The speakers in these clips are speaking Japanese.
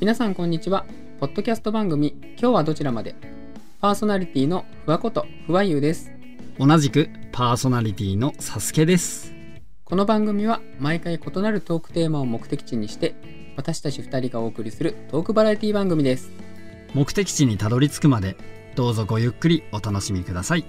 皆さんこんにちは。ポッドキャスト番組今日はどちらまで、パーソナリティのふわことふわゆうです。同じくパーソナリティのさすけです。この番組は毎回異なるトークテーマを目的地にして私たち2人がお送りするトークバラエティ番組です。目的地にたどり着くまでどうぞごゆっくりお楽しみください。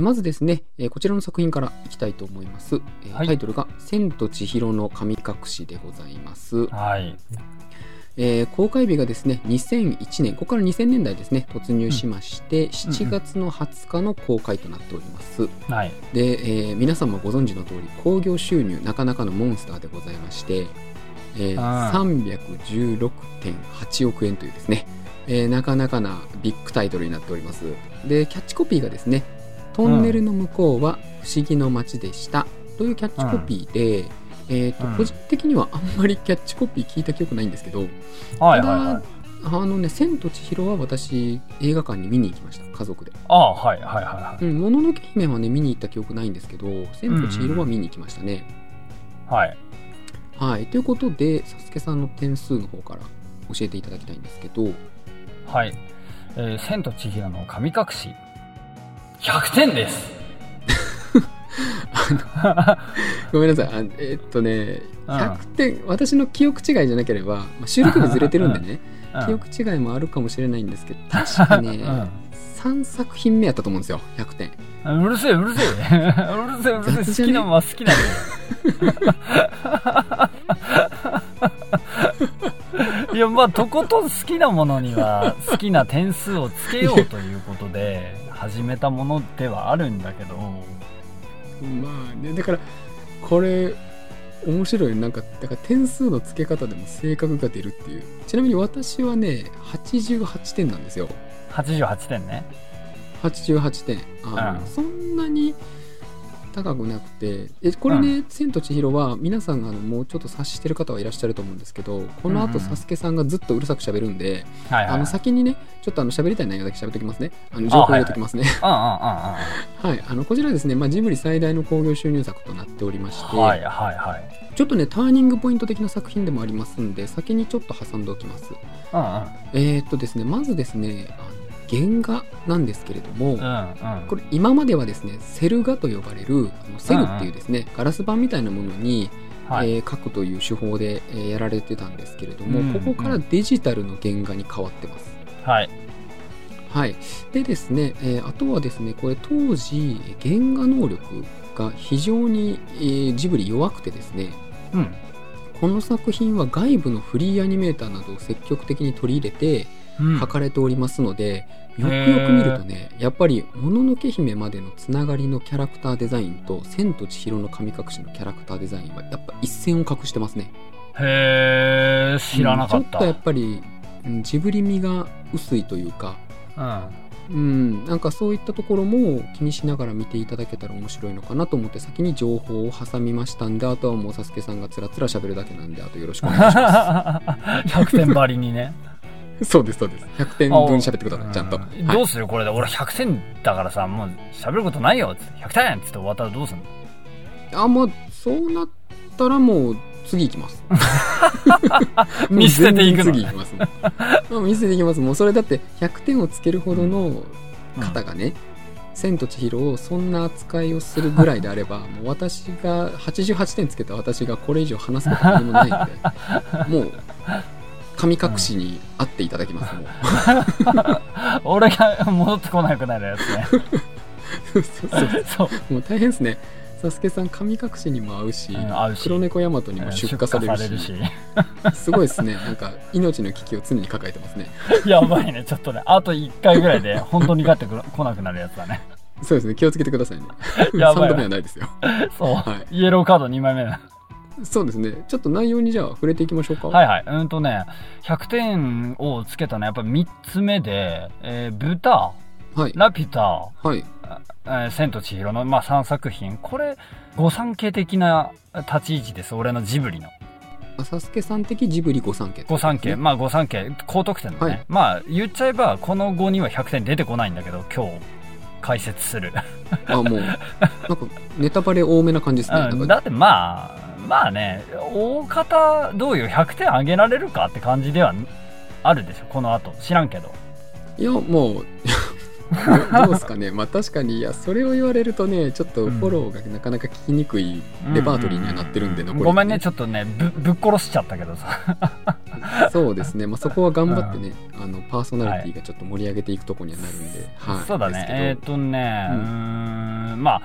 まずですね、こちらの作品からいきたいと思います、はい、タイトルが千と千尋の神隠しでございます、はい。公開日がですね2001年ここから2000年代ですね突入しまして、うん、7月の20日の公開となっております、はい。で、皆さんもご存知の通り興行収入なかなかのモンスターでございまして、316.8 億円というですね、なかなかなビッグタイトルになっております。でキャッチコピーがですねトンネルの向こうは不思議の街でしたというキャッチコピーで、個人的にはあんまりキャッチコピー聞いた記憶ないんですけど、はいはいはい、千と千尋は私映画館に見に行きました家族で。あ、はいはいはい、うん、もののけ姫はね見に行った記憶ないんですけど千と千尋は見に行きましたね、うん、はい、はい。ということでさすけさんの点数の方から教えていただきたいんですけど、はい、千と千尋の神隠し100点ですごめんなさい100点、うん、私の記憶違いじゃなければ、まあ、収録にずれてるんでね、うん、記憶違いもあるかもしれないんですけど確かね、うん、3作品目やったと思うんですよ100点。うるせえうるせえうるせえ好きなのは好きなんだよいやまあとことん好きなものには好きな点数をつけようということで始めたものではあるんだけど、まあね、だからこれ面白いなんかだから点数の付け方でも性格が出るっていう。ちなみに私はね88点なんですよ。88点ね。88点。うん、そんなに高くなくて、これね、うん、千と千尋は皆さんがもうちょっと察してる方はいらっしゃると思うんですけどこのあとさすけさんがずっとうるさく喋るんで、うん、先にねちょっと喋りたい内容だけ喋っておきますね。情報を入れておきますね。こちらですね、まあ、ジブリ最大の興行収入作となっておりまして、はいはいはい、ちょっとねターニングポイント的な作品でもありますんで先にちょっと挟んでおきます、うんうん。ですねまずですね原画なんですけれども、うんうん、これ今まではですねセル画と呼ばれるセルっていうですね、うんうん、ガラス板みたいなものに、はい、描くという手法で、やられてたんですけれども、うんうん、ここからデジタルの原画に変わってます、はいはい。でですね、あとはですねこれ当時原画能力が非常に、ジブリ弱くてですね、うん、この作品は外部のフリーアニメーターなどを積極的に取り入れて書かれておりますので、うん、よくよく見るとねやっぱりもののけ姫までのつながりのキャラクターデザインと千と千尋の神隠しのキャラクターデザインはやっぱ一線を画してますね。へー、知らなかった、うん、ちょっとやっぱりジブリ味が薄いというか、うん、うん、なんかそういったところも気にしながら見ていただけたら面白いのかなと思って先に情報を挟みましたんで、あとはもうさすけさんがつらつら喋るだけなんであとよろしくお願いします100点ばりにねそうですそうです、100点分喋ってくださいちゃんと、はい、どうするこれで俺100点だからさもう喋ることないよって100点って言って終わったらどうするの。あ、まあそうなったらもう次行きます見捨てていくの、ね、次行きます、ね、見捨てていきます。もうそれだって100点をつけるほどの方がね、うんうん、千と千尋をそんな扱いをするぐらいであればもう私が88点つけた私がこれ以上話すこと何もないのでもう神隠しに会っていただきます、うん、もう俺が戻ってこなくなるやつねそうもう大変ですね。さすけさん神隠しにも会うし、うん、黒猫大和にも出荷される し、すごいですね。なんか命の危機を常に抱えてますねやばいねちょっとねあと1回ぐらいで本当に帰ってこなくなるやつだね。そうですね気をつけてくださいねやばい3度目はないですよそう、はい、イエローカード2枚目だそうですね。ちょっと内容にじゃあ触れていきましょうか。はいはい、100点をつけたのはやっぱり3つ目で、豚、はい、ラピュタ、はい、千と千尋の、まあ、3作品これ御三家的な立ち位置です俺のジブリの。サスケさん的ジブリ御三家、ね、御三家、まあ御三家高得点だね、はい、まあ言っちゃえばこの5人は100点出てこないんだけど今日解説する。あ、もうなんかネタバレ多めな感じですね。うん、だってまあね、大方どういう100点上げられるかって感じではあるでしょ、この後。知らんけど。いや、もうどうですかね。まあ確かに、いや、それを言われるとね、ちょっとフォローがなかなか聞きにくいレパートリーにはなってるんで、残り、ごめんね、ちょっとね、ぶっ殺しちゃったけどさ。そうですね、まあ、そこは頑張ってね、うん、パーソナリティがちょっと盛り上げていくとこにはなるんで、はい、そうだね。まあ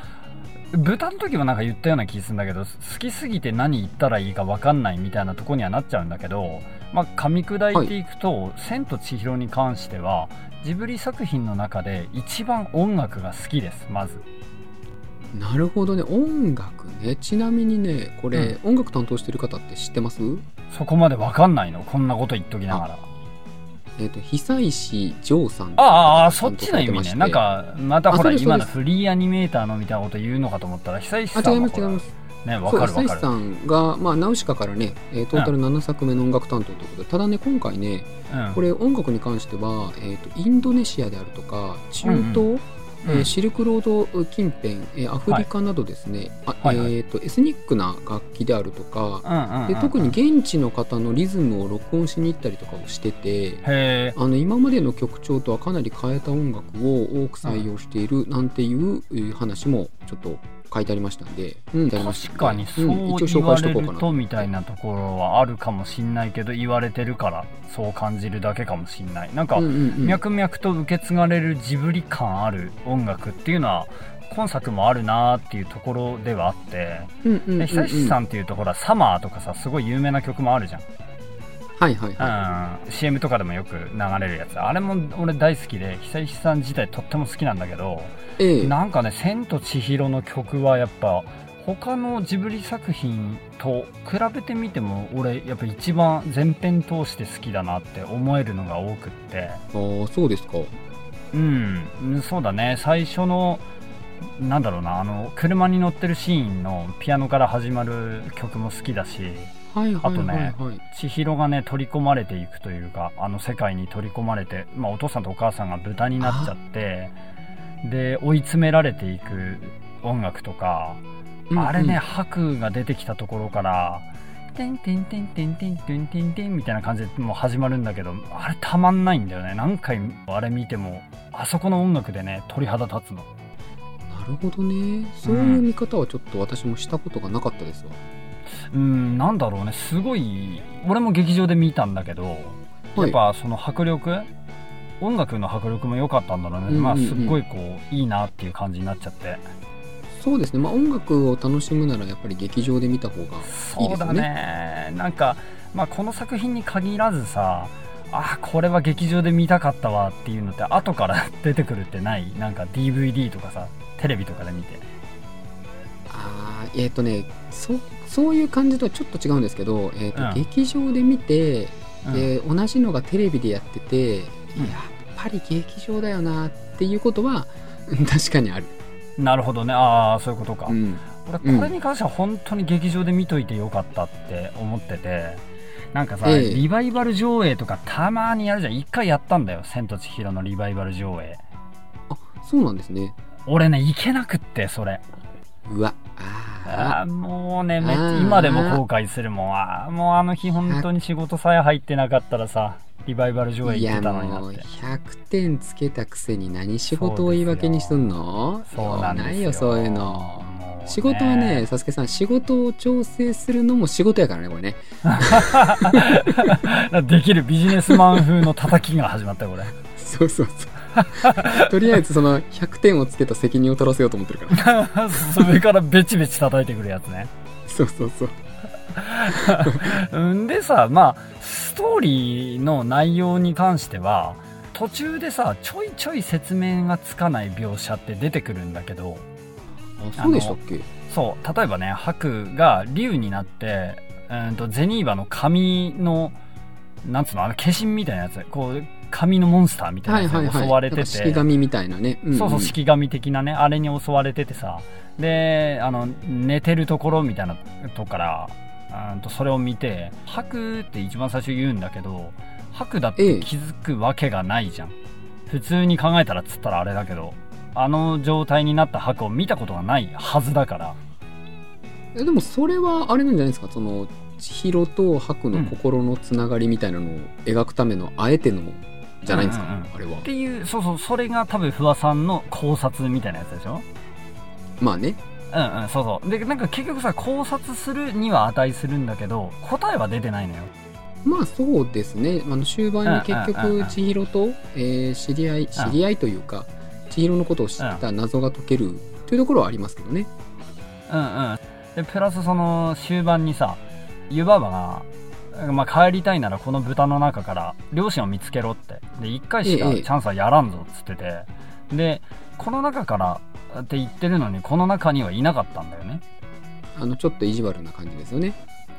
豚の時もなんか言ったような気するんだけど、好きすぎて何言ったらいいか分かんないみたいなとこにはなっちゃうんだけど、まあ、噛み砕いていくと、はい、千と千尋に関してはジブリ作品の中で一番音楽が好きです。まず、なるほどね、音楽ね。ちなみにね、これ、うん、音楽担当してる方って知ってます？そこまで分かんないの、こんなこと言っときながら。久石譲さん。ああ、そっちの意味ね。なんかまたほら、今のフリーアニメーターのみたいなこと言うのかと思ったら、久石さんはね、分かる分かる。久石さんが、まあ、ナウシカからね、トータル7作目の音楽担当ということで、うん、ただね、今回ね、これ音楽に関しては、インドネシアであるとか中東、うんうん、シルクロード近辺、アフリカなどですね、はい、エスニックな楽器であるとか、うんうんうんうん、で特に現地の方のリズムを録音しに行ったりとかをしてて、へー、今までの曲調とはかなり変えた音楽を多く採用しているなんていう話もちょっと書いてありましたんで、うん、確かにそう言われるとみたいなところはあるかもしんないけど、言われてるからそう感じるだけかもしんない。なんか、うんうんうん、脈々と受け継がれるジブリ感ある音楽っていうのは今作もあるなっていうところではあって、うんうんうんうん、久石さんっていうとほら、サマーとかさ、すごい有名な曲もあるじゃん。はいはいはい、うん、CM とかでもよく流れるやつ。あれも俺大好きで、久石さん自体とっても好きなんだけど、なんかね、千と千尋の曲はやっぱ他のジブリ作品と比べてみても、俺やっぱ一番全編通して好きだなって思えるのが多くって。ああ、そうですか。うん、そうだね。最初のなんだろうな、車に乗ってるシーンのピアノから始まる曲も好きだし、はいはいはいはい、あとね、千尋がね、取り込まれていくというか、あの世界に取り込まれて、まあ、お父さんとお母さんが豚になっちゃって、で追い詰められていく音楽とか、うんうん、あれね、白が出てきたところからてんてんてんてんてんてんてんてんみたいな感じでもう始まるんだけど、あれたまんないんだよね。何回あれ見てもあそこの音楽でね、鳥肌立つの。なるほどね、そういう見方はちょっと私もしたことがなかったですわ。うん、なんだろうね、すごい俺も劇場で見たんだけど、やっぱその迫力、音楽の迫力も良かったんだろうね、うんうんうん。まあ、すっごいこういいなっていう感じになっちゃって。そうですね、まあ、音楽を楽しむならやっぱり劇場で見た方がいいですね。そうだね。なんか、まあ、この作品に限らずさ、あ、これは劇場で見たかったわっていうのって後から出てくるってない？なんか DVD とかさ、テレビとかで見て。あ、ね、そういう感じとはちょっと違うんですけど、うん、劇場で見て、うん、同じのがテレビでやってて、うん、やっぱり劇場だよなっていうことは確かにある。なるほどね。ああ、そういうことか、うん、俺これに関しては本当に劇場で見といてよかったって思ってて、なんかさ、リバイバル上映とかたまにやるじゃん。一回やったんだよ、千と千尋のリバイバル上映。あ、そうなんですね。俺ね、行けなくって、それ。うわ、あ、もうね、今でも後悔するもん。あ、もうあの日本当に仕事さえ入ってなかったらさ、リバイバル上映行ってたのになって。いや、もう100点つけたくせに何仕事を言い訳にすんの？そうなんですよ。ないよ、そういうの。仕事はね、サスケさん、仕事を調整するのも仕事やからね、これね。できるビジネスマン風の叩きが始まったよ、これ。そうそうそう。とりあえずその100点をつけた責任を取らせようと思ってるからそれからベチベチ叩いてくるやつね。そうそうそう。でさ、まあストーリーの内容に関しては途中でさ、ちょいちょい説明がつかない描写って出てくるんだけど。あ、そうでしたっけ。そう、例えばね、白が竜になって、ゼニーバの髪のなんつうの、あの化身みたいなやつ、こう紙のモンスターみたいなやつに襲われてて、はいはいはい、式紙みたいなね、うんうん、そうそう、式紙的なね、あれに襲われててさ、で寝てるところみたいなとこからそれを見て、白って一番最初言うんだけど、白だって気づくわけがないじゃん、普通に考えたら、つったらあれだけど、あの状態になった白を見たことがないはずだから。でもそれはあれなんじゃないですか、その千尋と白の心のつながりみたいなのを描くためのあえてのじゃないんですか、うんうんうん、あれはっていう、そうそう、それが多分不破さんの考察みたいなやつでしょ。まあね、うんうん、そうそう。でなんか結局さ、考察するには値するんだけど答えは出てないのよ。まあそうですね、あの終盤に結局千尋と、知り合いというか千尋のことを知った謎が解けるというところはありますけどね。うんうん。でプラスその終盤にさ、湯婆婆が、まあ、帰りたいならこの豚の中から両親を見つけろってで1回しかチャンスはやらんぞっつってて、でこの中からって言ってるのにこの中にはいなかったんだよね。あのちょっと意地悪な感じですよね。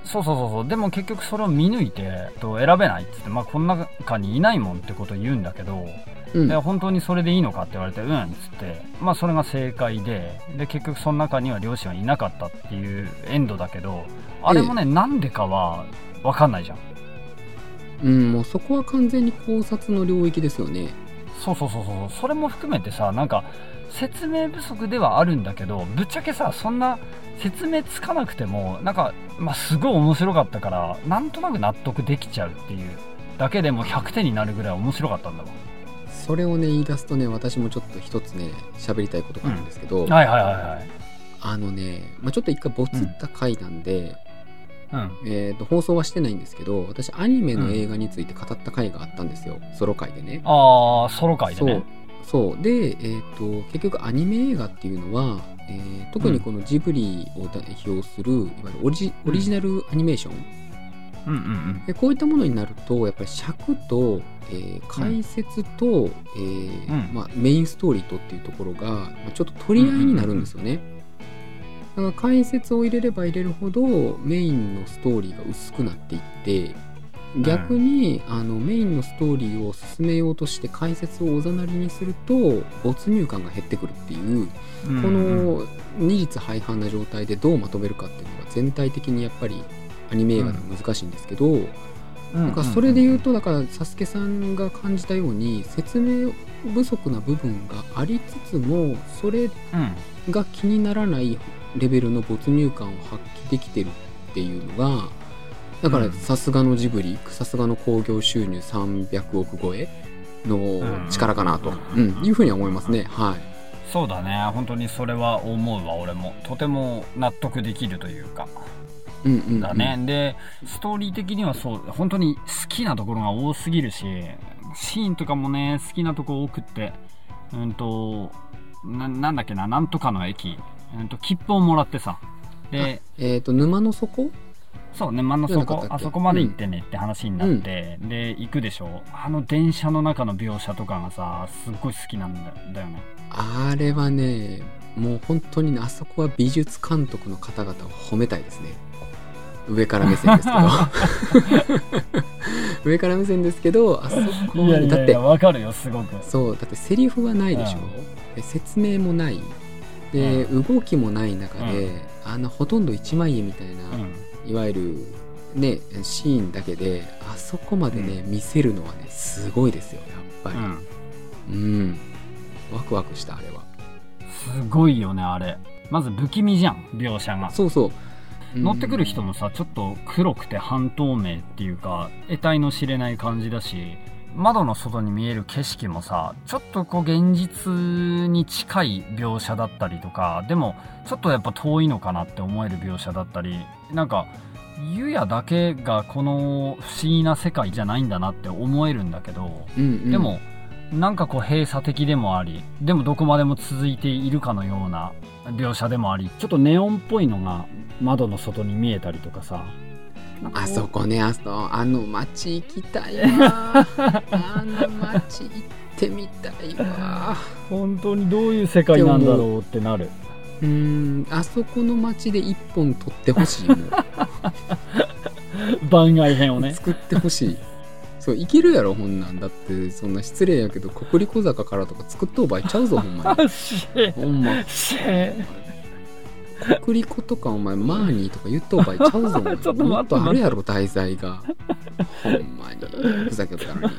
そうそうそう。でも結局それを見抜いて選べないっつって、まあ、この中にいないもんってことを言うんだけど、うん、本当にそれでいいのかって言われてうんっつって、まあ、それが正解で、で結局その中には両親はいなかったっていうエンドだけど、あれもね、なんでかは分かんないじゃん。うん、もうそこは完全に考察の領域ですよね。そうそうそうそう。それも含めてさ、なんか説明不足ではあるんだけど、ぶっちゃけさ、そんな説明つかなくてもなんか、まあ、すごい面白かったからなんとなく納得できちゃうっていうだけでも100点になるぐらい面白かったんだわ。それをね言い出すとね、私もちょっと一つね喋りたいことがあるんですけど、うん、はいはいはいはい、あのね、まあ、ちょっと一回ボツった回なんで、うんうん、放送はしてないんですけど、私アニメの映画について語った回があったんですよ、ソロ回でね。ああ、ソロ回でね。そうで、結局アニメ映画っていうのは、特にこのジブリを代表する、いわゆるオリジナルアニメーション、うんうんうん、でこういったものになるとやっぱり尺と、解説と、まあ、メインストーリーとっていうところが、まあ、ちょっと取り合いになるんですよね、うんうんうん、だから解説を入れれば入れるほどメインのストーリーが薄くなっていって、逆にメインのストーリーを進めようとして解説をおざなりにすると没入感が減ってくるっていう、うんうん、この二律背反な状態でどうまとめるかっていうのが全体的にやっぱりアニメ映画では難しいんですけど、うん、なんかそれで言うとだからサスケさんが感じたように説明不足な部分がありつつもそれが気にならないレベルの没入感を発揮できてるっていうのが、だからさすがのジブリ、さすがの興行収入300億超えの力かなと、うんうん、いうふうには思いますね、はい。そうだね、本当にそれは思うわ。俺もとても納得できるというか、うんうんうん、だね。でストーリー的にはそう、本当に好きなところが多すぎるし、シーンとかもね好きなとこ多くって、なんだっけな、なんとかの駅、切符をもらってさ、で沼の底、そうね、真ん中あそこまで行ってねって話になって、うん、で行くでしょ。あの電車の中の描写とかがさすっごい好きなんだよね。あれはね、もう本当にあそこは美術監督の方々を褒めたいですね。上から目線ですけど上から目線ですけど、あそこは、ね、いやだってわかるよ、すごく。そうだってセリフはないでしょ、うん、説明もないで、うん、動きもない中で、うん、ほとんど一枚絵みたいな、うん、いわゆる、ね、シーンだけであそこまで、ね、うん、見せるのは、ね、すごいですよ、やっぱり、うんうん、ワクワクした。あれはすごいよね。あれまず不気味じゃん、描写が。そうそう、乗ってくる人もさ、ちょっと黒くて半透明っていうか得体の知れない感じだし、窓の外に見える景色もさ、ちょっとこう現実に近い描写だったりとか、でもちょっとやっぱ遠いのかなって思える描写だったり、なんかゆやだけがこの不思議な世界じゃないんだなって思えるんだけど、うんうん、でもなんかこう閉鎖的でもあり、でもどこまでも続いているかのような描写でもあり、ちょっとネオンっぽいのが窓の外に見えたりとかさ、あそこね、あの街行きたいわあの街行ってみたいわ本当にどういう世界なんだろうってなる。うーん、あそこの街で一本撮ってほしい番外編をね作ってほしい。そういけるやろ、ほんなんだって。そんな失礼やけど国立小坂からとか作っとう場合ちゃうぞ、ほんまにほんまコクリコとかお前マーニーとか言っとうばいちゃうぞちょっともっとあるやろ題材がほんまにふざけたのに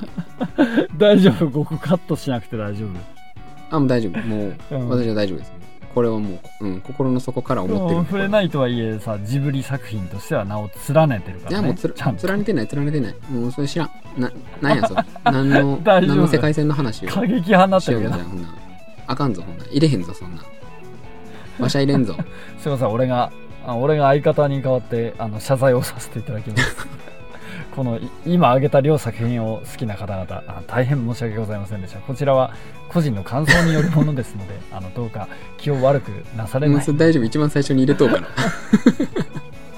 大丈夫、ここカットしなくて大丈夫。あ、もう大丈夫、もう、うん、私は大丈夫です。これはもう、うん、心の底から思ってる。触れないとはいえさ、ジブリ作品としては名を連ねてるからね。いやもう連ねてない、もうそれ知らん、なんやそれ何の世界線の話を過激派になってるけど、あかんぞ、ほんな入れへんぞ、そんなわしゃ入れんぞすいません、俺が相方に代わって謝罪をさせていただきますこの今挙げた両作品を好きな方々、大変申し訳ございませんでした。こちらは個人の感想によるものですのでどうか気を悪くなされない。大丈夫、一番最初に入れとうか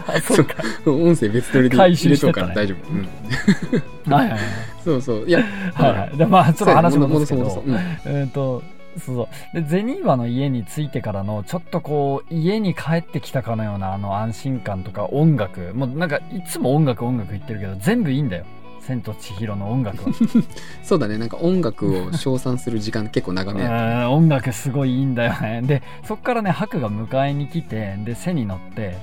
らそうか音声別撮りで入れとうから、ね、大丈夫、うん、はいはいはい、そうそう、いやはいはい、はい、でまあちょっと話戻すけど、そうでゼニーバの家に着いてからのちょっとこう家に帰ってきたかのような安心感とか、音楽もうなんかいつも音楽言ってるけど全部いいんだよ、千と千尋の音楽はそうだね、なんか音楽を称賛する時間結構長めやった、ね、音楽すごいいいんだよね。でそっからね、ハクが迎えに来て、で背に乗って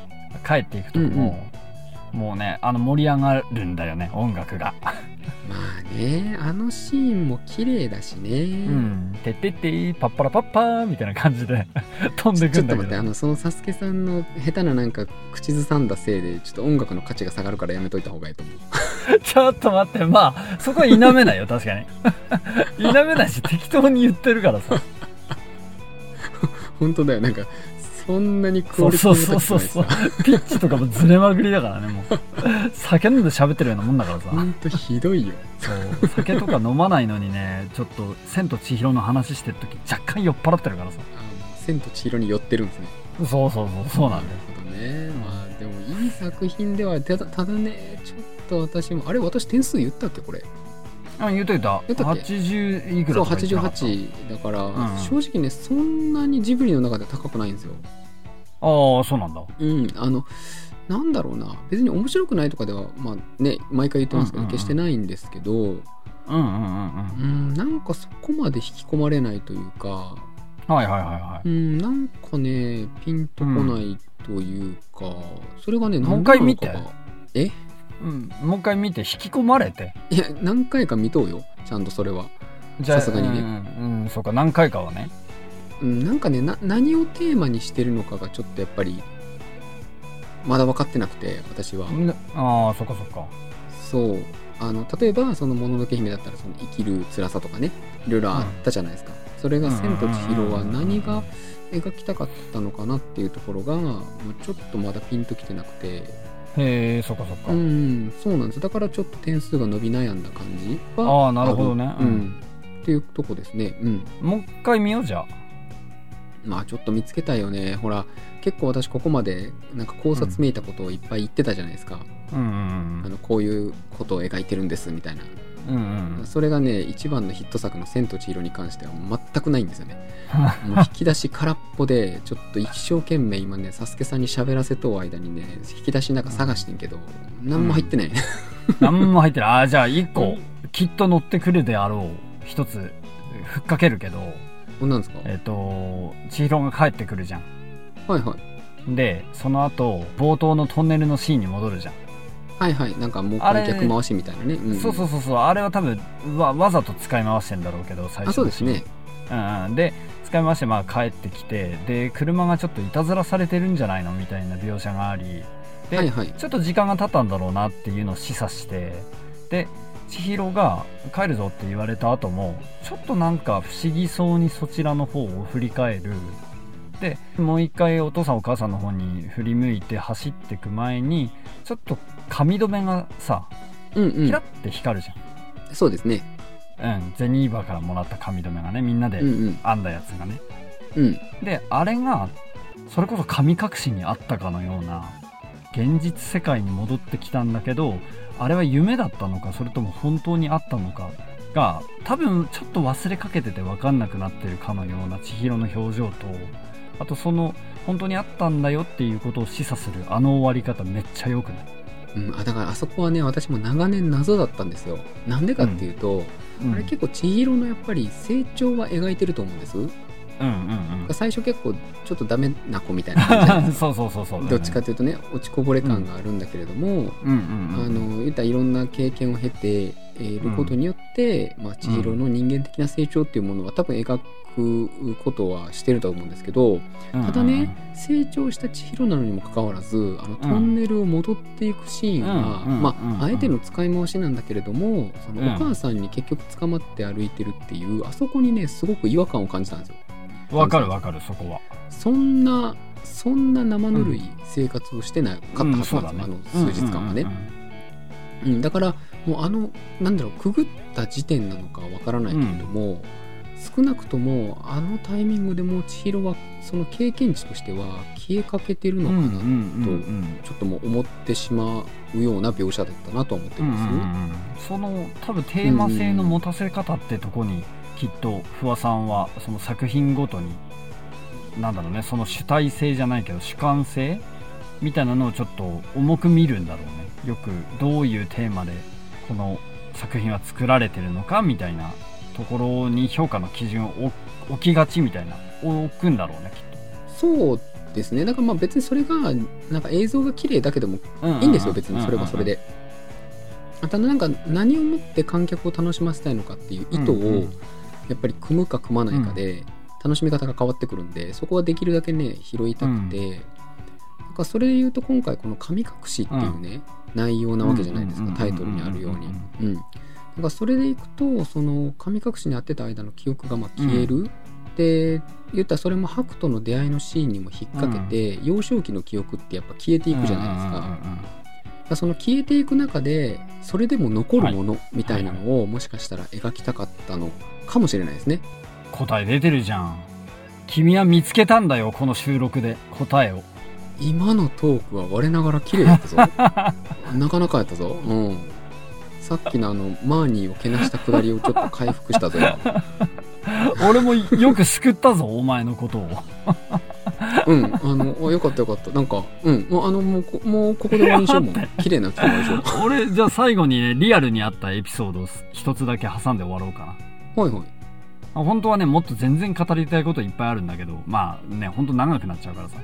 帰っていくともう、うんうん、もうね盛り上がるんだよね、音楽がまあね、シーンも綺麗だしね、うん、てってってパッパラパッパーみたいな感じで飛んでくんだけど、ちょっと待って、そのサスケさんの下手ななんか口ずさんだせいでちょっと音楽の価値が下がるからやめといた方がいいと思うちょっと待って、まあそこは否めないよ確かに否めないし適当に言ってるからさ本当だよ、なんかそんなにクオリティも高くないさ。そうピッチとかもずれまくりだからね、もう酒飲んで喋ってるようなもんだからさ、ほんとひどいよ。そう酒とか飲まないのにね、ちょっと千と千尋の話してる時若干酔っ払ってるからさ、千と千尋に寄ってるんですね。そうなんだよ。なるほどね、まあでもいい作品ではただね、ちょっと私もあれ、私点数言ったっけこれ。言った80いくらとか言ってなかった。そう88だから、うん、正直ねそんなにジブリの中では高くないんですよ。ああそうなんだ。うん、なんだろうな、別に面白くないとかではまあね毎回言ってますけど、うんうんうん、決してないんですけど、なんかそこまで引き込まれないというか、はいはいはいはい、うん、なんかねピンとこないというか、うん、それがね何回見てもう一回見て引き込まれて、いや何回か見とうよちゃんと、それはさすがにね、うん、そうか何回かはね、うん、なんかね何をテーマにしてるのかがちょっとやっぱりまだ分かってなくて私は。ああそっかそっか。そう例えばそのもののけ姫だったらその生きる辛さとかねいろいろあったじゃないですか、うん、それが千と千尋は何が描きたかったのかなっていうところがちょっとまだピンときてなくて。へえ、そっかそっか。うん、そうなんです。だからちょっと点数が伸び悩んだ感じは。ああ、なるほどね、うん。うん。っていうとこですね。うん。もう一回見ようじゃあ。まあちょっと見つけたいよね。ほら、結構私ここまでなんか考察めいたことをいっぱい言ってたじゃないですか。うんうんうん、こういうことを描いてるんですみたいな。うんうん、それがね一番のヒット作の千と千尋に関しては全くないんですよねもう引き出し空っぽでちょっと一生懸命今ねサスケさんに喋らせとう間にね引き出しなんか探してんけど、うん、何も入ってない、うん、何も入ってない。ああじゃあ1個きっと乗ってくるであろう一つふっかけるけど。こんなんですか。千尋が帰ってくるじゃん。はいはい。でその後冒頭のトンネルのシーンに戻るじゃん。はいはい。なんかもう逆回しみたいなね、うん、そうあれは多分わざと使い回してんだろうけど最初。あそうですね、うん、で使い回してまあ帰ってきて、で車がちょっといたずらされてるんじゃないのみたいな描写がありで、はいはい、ちょっと時間が経ったんだろうなっていうのを示唆して、で千尋が帰るぞって言われた後もちょっとなんか不思議そうにそちらの方を振り返る。でもう一回お父さんお母さんの方に振り向いて走ってく前にちょっと髪留めがさ、うんうん、キラッて光るじゃん。そうですね、うん、ゼニーバからもらった髪留めがねみんなで編んだやつがね、うんうん、であれがそれこそ神隠しにあったかのような現実世界に戻ってきたんだけど、あれは夢だったのかそれとも本当にあったのかが多分ちょっと忘れかけてて分かんなくなってるかのような千尋の表情と、あとその本当にあったんだよっていうことを示唆する終わり方めっちゃ良くない？うん、だからあそこはね私も長年謎だったんですよ。なんでかっていうと、うん、あれ結構千尋のやっぱり成長は描いてると思うんです。最初結構ちょっとダメな子みたいな感じでそうそうそうそう、ね、どっちかというとね落ちこぼれ感があるんだけれども、言ったらいろんな経験を経ていることによって、まあ、千尋の人間的な成長っていうものは多分描くことはしてると思うんですけど、ただね成長した千尋なのにもかかわらずトンネルを戻っていくシーンは、まあ、あえての使い回しなんだけれどもそのお母さんに結局捕まって歩いてるっていうあそこにねすごく違和感を感じたんですよ。わかるわかる。そこはそんな生ぬるい生活をしてなかったはずなんですよ、あの数日間はね、だからもうなんだろうくぐった時点なのかわからないけれども、少なくともあのタイミングでもう千尋はその経験値としては消えかけてるのかなと、ちょっともう思ってしまうような描写だったなと思ってます、その多分テーマ性の持たせ方ってとこに、きっと不破さんはその作品ごとになんだろうねその主体性じゃないけど主観性みたいなのをちょっと重く見るんだろうね。よくどういうテーマでこの作品は作られてるのかみたいなところに評価の基準を置きがちみたいな置くんだろうねきっと。そうですね。だからまあ別にそれがなんか映像が綺麗だけでもいいんですよ、別にそれはそれで。ただなんか何をもって観客を楽しませたいのかっていう意図を、やっぱり組むか組まないかで楽しみ方が変わってくるんで、そこはできるだけね拾いたくて、なんかそれで言うと今回この神隠しっていうね、内容なわけじゃないですか、タイトルにあるように、なんかそれでいくとその神隠しにあってた間の記憶がまあ消える、で言ったらそれもハクとの出会いのシーンにも引っ掛けて、幼少期の記憶ってやっぱ消えていくじゃないですか、その消えていく中でそれでも残るものみたいなのをもしかしたら描きたかったのかもしれないですね。答え出てるじゃん。君は見つけたんだよ、この収録で答えを。今のトークは我ながら綺麗だったぞなかなかやったぞ、さっきのマーニーをけなしたくだりをちょっと回復したぞ俺もよく救ったぞお前のことをよかったよかった。なんか、もうここで終わりにしようもん。綺麗な終わりにしよう俺じゃあ最後にねリアルにあったエピソードを一つだけ挟んで終わろうかな。はいはい。本当はねもっと全然語りたいこといっぱいあるんだけど、まあね本当長くなっちゃうからさ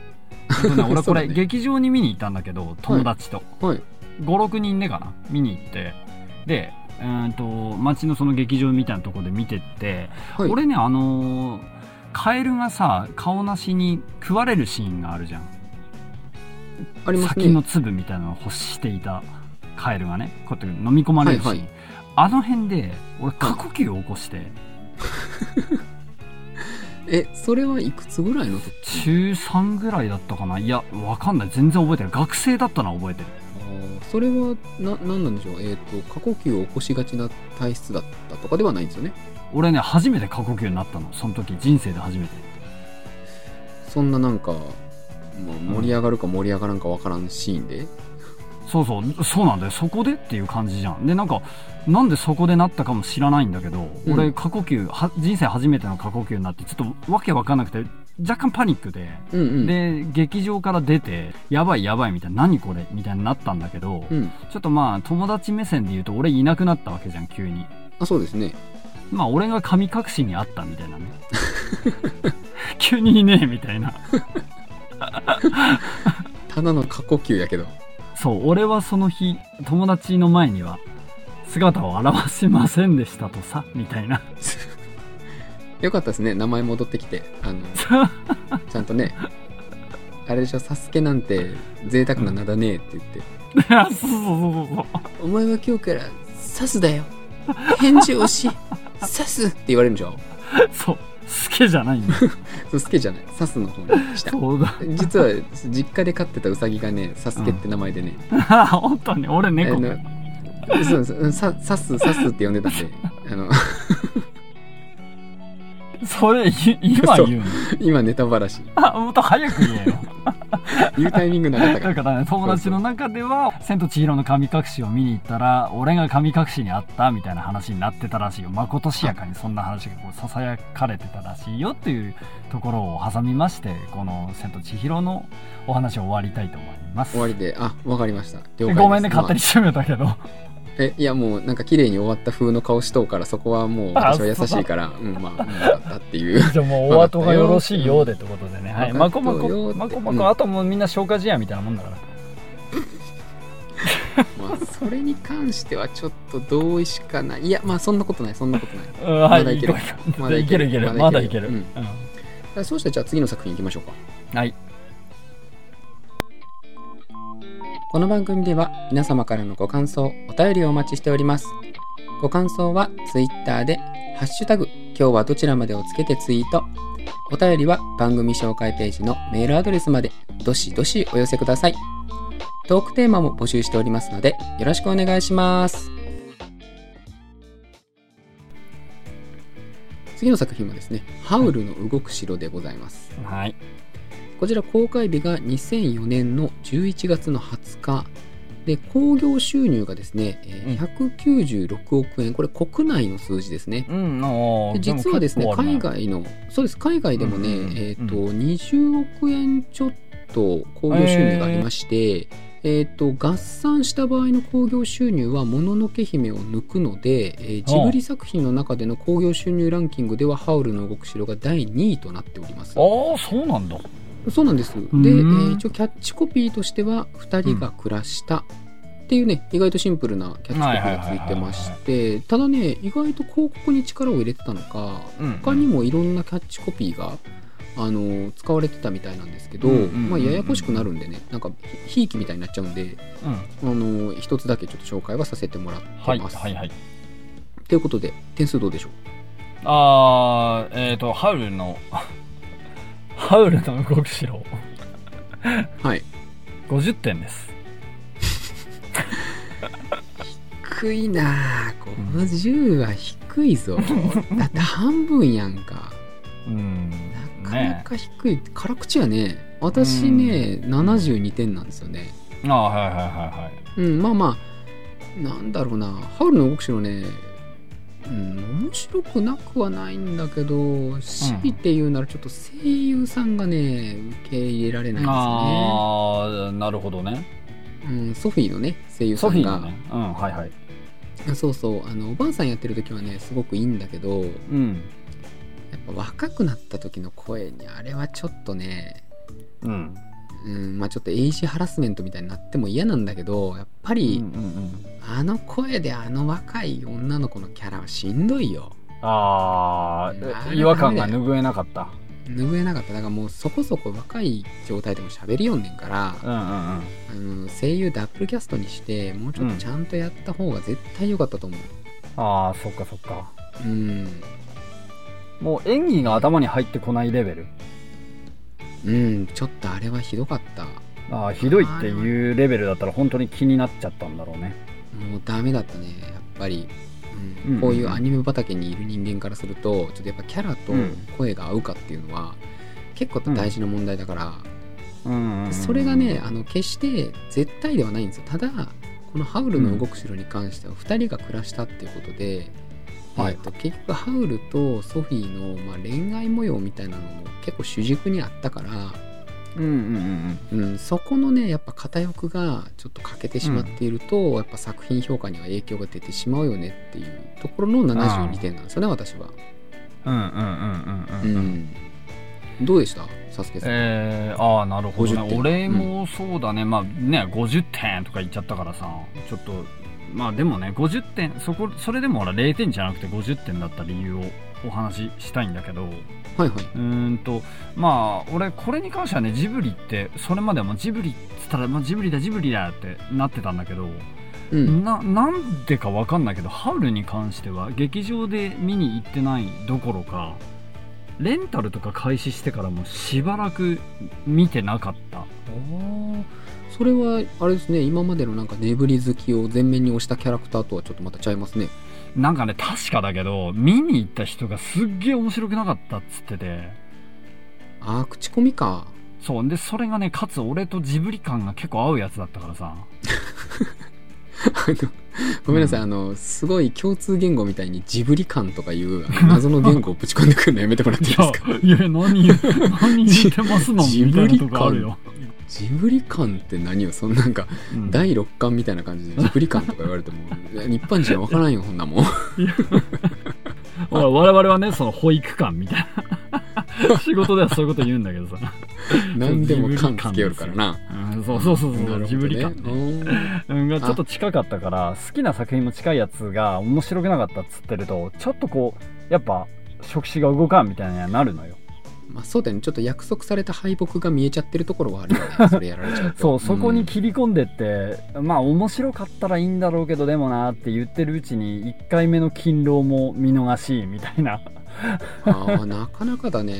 俺これ、ね、劇場に見に行ったんだけど友達と、5、6人でかな見に行って、で街のその劇場みたいなとこで見てって、俺ねカエルがさ顔なしに食われるシーンがあるじゃん。ありますね。先の粒みたいなのを欲していたカエルがねこうやって飲み込まれるシーン、あの辺で俺過呼吸を起こして、それはいくつぐらいの時？中3ぐらいだったかな。いやわかんない、全然覚えてない。学生だったのは覚えてる。それは何なんでしょう。過呼吸を起こしがちな体質だったとかではないんですよね。俺ね初めて過呼吸になったの、その時人生で初めて。そんななんか、盛り上がるか盛り上がらんか分からんシーンで、そうなんだよ。そこでっていう感じじゃん。でなんでそこでなったかも知らないんだけど、俺過呼吸人生初めての過呼吸になってちょっとわけ分かんなくて若干パニックで、で劇場から出てやばいみたいな、何これみたいになったんだけど、ちょっとまあ友達目線で言うと俺いなくなったわけじゃん急に。あ、そうですね。まあ俺が神隠しにあったみたいなね急にいねえみたいなただの過呼吸やけど。そう俺はその日友達の前には姿を現しませんでしたとさみたいなよかったですね、名前戻ってきてちゃんとねあれでしょ、サスケなんて贅沢な名だねって言ってそうお前は今日からサスだよ返事をしサスって言われるんじゃん。そうスケじゃないんだそうスケじゃない、サスの方にした。そうだ実は実家で飼ってたウサギがねサスケって名前でね、本当に俺猫そうサスって呼んでたんでそれ今言うの？今ネタばらし。もっと早く言えよ言うタイミングなかったから。だからね、友達の中では千と千尋の神隠しを見に行ったら俺が神隠しにあったみたいな話になってたらしいよ。まことしやかにそんな話がこう囁かれてたらしいよっていうところを挟みまして、この千と千尋のお話を終わりたいと思います。終わりで、あ、わかりました。了解です。ごめんね、勝手に締めたけどいやもうなんか綺麗に終わった風の顔しとうから、そこはもう私は優しいから、うん、まあ分かったっていうじゃあもうお後がよろしいようでってことでね、はい、まこまこまこまこ、あともうみんな消化試合みたいなもんだからまあそれに関してはちょっと同意しかない。いやまあそんなことないそんなことないまだいけるまだいけるまだいける、うん、そうしたらじゃあ次の作品いきましょうか。はい、この番組では皆様からのご感想、お便りをお待ちしております。ご感想はツイッターでハッシュタグ今日はどちらまでをつけてツイート。お便りは番組紹介ページのメールアドレスまでどしどしお寄せください。トークテーマも募集しておりますのでよろしくお願いします。次の作品はですね、ハウルの動く城でございます。はい。こちら公開日が2004年の11月の20日で、興行収入がですね、196億円、これ国内の数字ですね、うん、で実はですね海外の、そうです、海外でもね、20億円ちょっと興行収入がありまして、合算した場合の興行収入はもののけ姫を抜くので、ジブリ作品の中での興行収入ランキングではハウルの動く城が第2位となっております。ああ、そうなんだ。そうなんです。で、一応キャッチコピーとしては2人が暮らしたっていうね、意外とシンプルなキャッチコピーがついてまして、ただね意外と広告に力を入れてたのか、他にもいろんなキャッチコピーが使われてたみたいなんですけど、まあ、ややこしくなるんでね、なんかひいきみたいになっちゃうんで、一つだけちょっと紹介はさせてもらってます。はいはいはい。ということで点数どうでしょう。ハウルのハウルの動く城はい50点です。低いな、50は低いぞ、だって半分やんか、なかなか低い、ね、辛口やね。私ね、72点なんですよね。ああ、はいはいはいはい、まあまあなんだろうな、ハウルの動く城ね、面白くなくはないんだけど、強いて言うならちょっと声優さんがね受け入れられないんですよね。ああ、なるほどね、ソフィーのね声優さんが、ね、はいはい、そうそう、おばあさんやってる時はねすごくいいんだけど、やっぱ若くなった時の声にあれはちょっとね、まあちょっとエイジハラスメントみたいになっても嫌なんだけど、やっぱり、あの声であの若い女の子のキャラはしんどいよ。ああ、違和感が拭えなかった、拭えなかった。だからもうそこそこ若い状態でも喋りよんねんから、声優ダブルキャストにしてもうちょっとちゃんとやった方が絶対良かったと思う。ああ、そっかそっか。もう演技が頭に入ってこないレベル。ちょっとあれはひどかった。あ、ひどいっていうレベルだったら本当に気になっちゃったんだろうね。もうダメだったねやっぱり、こういうアニメ畑にいる人間からすると、ちょっとやっぱキャラと声が合うかっていうのは、結構大事な問題だから、それがね、決して絶対ではないんですよ。ただこのハウルの動く城に関しては2人が暮らしたっていうことで、結局ハウルとソフィーの、恋愛模様みたいなのも結構主軸にあったから、そこのねやっぱ片翼がちょっと欠けてしまっていると、やっぱ作品評価には影響が出てしまうよねっていうところの72点なんですよね、私は。どうでしたサスケさん。ああ、なるほどね。俺もそうだね、まあね50点とか言っちゃったからさ、ちょっとまあでもね50点それでもほら0点じゃなくて50点だった理由をお話ししたいんだけど、まあ俺これに関してはね、ジブリってそれまでもジブリっつったら、ジブリだってなってたんだけど、なんでか分かんないけどハウルに関しては劇場で見に行ってないどころか、レンタルとか開始してからもしばらく見てなかった。それはあれですね、今までのなんかねぶり好きを前面に押したキャラクターとはちょっとまたちゃいますね。なんかね、確かだけど見に行った人がすっげえ面白くなかったっつってて、あー、口コミか。そうで、それがねかつ俺とジブリ感が結構合うやつだったからさごめんなさい、すごい共通言語みたいにジブリ感とかいう謎の言語をぶち込んでくるのやめてもらっていいですか。いや何言ってますのみたいなとこあるよ。ジブリ感って何よ、そのなんか、うん、第6巻みたいな感じでジブリ感とか言われても一般人は分からんよこんなもん我々はねその保育官みたいな仕事ではそういうこと言うんだけどさ何でも感つけよるからな、うん、そうそうそうそう、ね、ジブリ感ね、うん、がちょっと近かったから、好きな作品も近いやつが面白くなかったっつってるとちょっとこうやっぱ触手が動かんみたいなになるのよ。まあ、そうだよね、ちょっと約束された敗北が見えちゃってるところはあるよね、それやられちゃうとそう、そこに切り込んでって、うん、まあ面白かったらいいんだろうけどでもなって言ってるうちに1回目の勤労も見逃しみたいなあなかなかだね。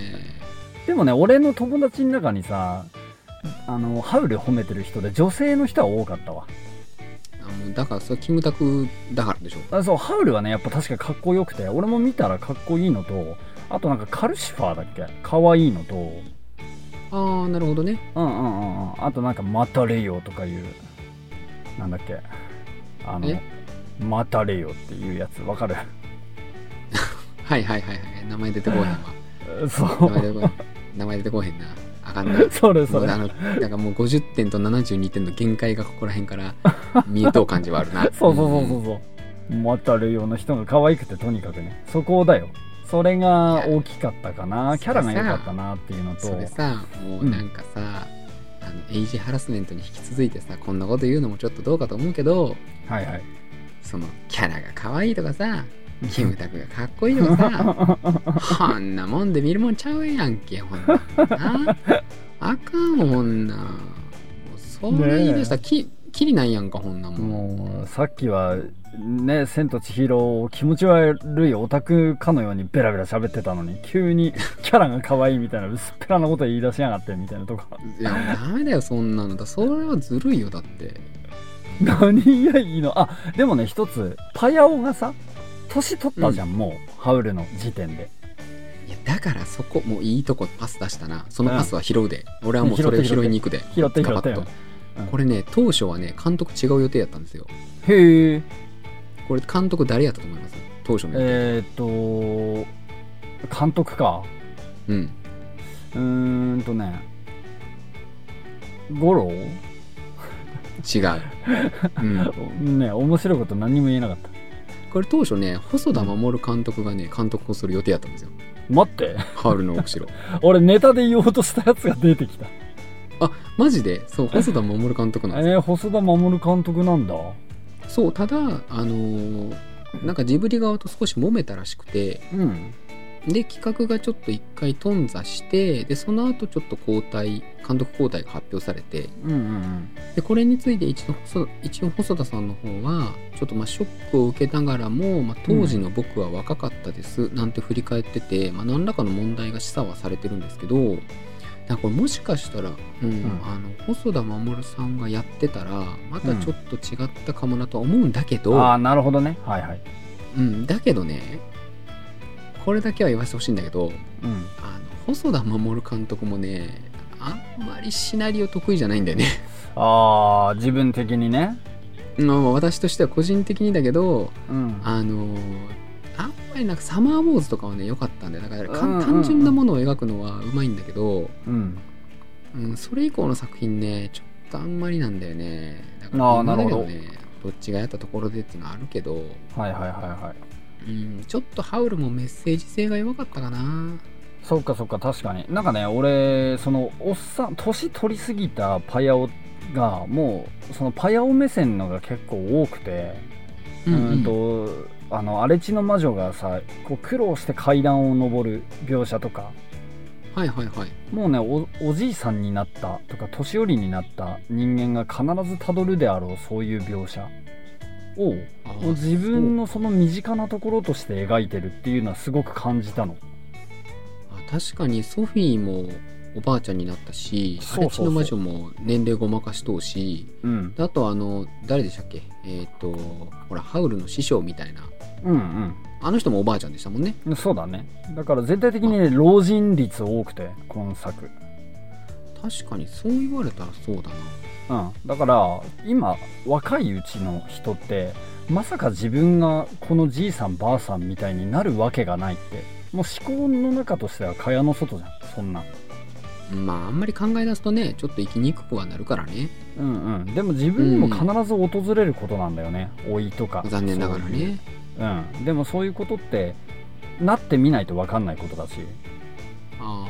でもね、俺の友達の中にさ、あのハウル褒めてる人で女性の人は多かったわ。だからそれキムタクだからでしょ。あ、そう、ハウルはねやっぱ確かかっこよくて、俺も見たらかっこいいのと、あとなんかカルシファーだっけ、かわいいのと、ああなるほどね、うんうんうん、あとなんかマタレヨとかいう、なんだっけ、あのマタレヨっていうやつわかるはいはいはいはい、名前出てこへんわそう名前出てこへんなあかんなそれあのなんかもう50点と72点の限界がここら辺から見えとう感じはあるなそうそうそうそう、マタレヨの人が可愛くて、とにかくねそこだよ、それが大きかったかな、キャラが良かったなっていうのと、それさもうなんかさ、うん、あのエイジハラスメントに引き続いてさ、こんなこと言うのもちょっとどうかと思うけど、はいはい、そのキャラが可愛いとかさ、キムタクがかっこいいとかさこんなもんで見るもんちゃうやんけ、ほんなあかん、ほんなもうそれ言い出したらきりないやんか、ほんなもん。もうさっきはね、千と千尋を気持ち悪いオタクかのようにベラベラ喋ってたのに、急にキャラが可愛いみたいな薄っぺらなこと言い出しやがってみたいなとかいやダメだよそんなの、だそれはずるいよ、だって何がいいの。あ、でもね一つ、パヤオがさ年取ったじゃん、うん、もうハウルの時点で。いやだからそこもういいとこパス出したな、そのパスは拾うで、うん、俺はもうそれを拾いに行くで、拾って、うん、これね当初はね監督違う予定やったんですよ。へえ。これ監督誰やったと思います？当初の監督か、うん、ね、ゴロー違う、うん、ね、面白いこと何も言えなかった。これ当初ね細田守監督がね監督をする予定やったんですよ。待って、ハウルのお城俺ネタで言おうとしたやつが出てきた。あ、マジで。そう、細田守監督なんですよ。細田守監督なんだ。そう、ただなんかジブリ側と少し揉めたらしくて、うん、で企画がちょっと一回頓挫して、でその後ちょっと交代、監督交代が発表されて、うんうん、でこれについて一応細田さんの方はちょっとまあショックを受けながらも、まあ、当時の僕は若かったです、うん、なんて振り返ってて、まあ、何らかの問題が示唆はされてるんですけど、だからこれもしかしたら、うんうん、細田守さんがやってたらまたちょっと違ったかもなとは思うんだけど、うん、ああなるほどね、はいはい、うん、だけどねこれだけは言わせてほしいんだけど、うん、細田守監督もねあんまりシナリオ得意じゃないんだよねああ自分的にね、うん、私としては個人的にだけど、うん、あんまりなんかサマーウォーズとかはね良かったんで、だから単純なものを描くのはうまいんだけど、うんうんうん、それ以降の作品ねちょっとあんまりなんだよね。だから今だけどねどっちがやったところでっていうのはあるけど、はいはいはいはい、うん、ちょっとハウルもメッセージ性が弱かったかな。そっかそっか、確かになんかね俺そのおっさん年取りすぎたパヤオがもうそのパヤオ目線のが結構多くて、荒地の魔女がさこう苦労して階段を上る描写とか、はいはいはい、もうね おじいさんになったとか年寄りになった人間が必ずたどるであろうそういう描写を自分のその身近なところとして描いてるっていうのはすごく感じたの。あ、確かにソフィーもおばあちゃんになったし、荒地の魔女も年齢ごまかしとうし、うん、あと誰でしたっけ、ほらハウルの師匠みたいな、うんうん、あの人もおばあちゃんでしたもんね。そうだね、だから全体的に、ね、老人率多くて今作。確かにそう言われたらそうだな、うん、だから今若いうちの人ってまさか自分がこのじいさんばあさんみたいになるわけがないって、もう思考の中としては蚊帳の外じゃんそんな。まああんまり考え出すとねちょっと生きにくくはなるからね。うんうん。でも自分にも必ず訪れることなんだよね、老いとか。残念ながらね。うん。でもそういうことってなってみないと分かんないことだし。ああ、ま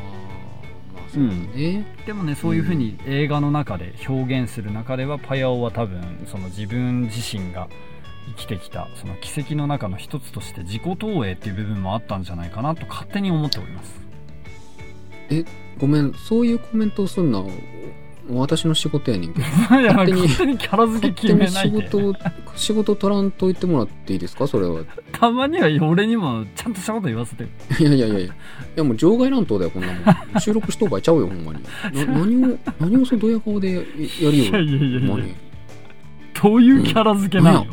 あそうだね。うん、でもね、そういうふうに映画の中で表現する中では、パヤオは多分その自分自身が生きてきたその軌跡の中の一つとして自己投影っていう部分もあったんじゃないかなと勝手に思っております。え、ごめん、そういうコメントをすんな、私の仕事やねんけど。勝手にキャラ付け決めないで。仕事取らんと言ってもらっていいですか、それは。たまには俺にもちゃんとしたこと言わせて。いやもう場外乱闘だよこんなもん。収録しとうばいちゃうよほんまに。何をそのドヤ顔でやるよ。いやどういうキャラ付けなの。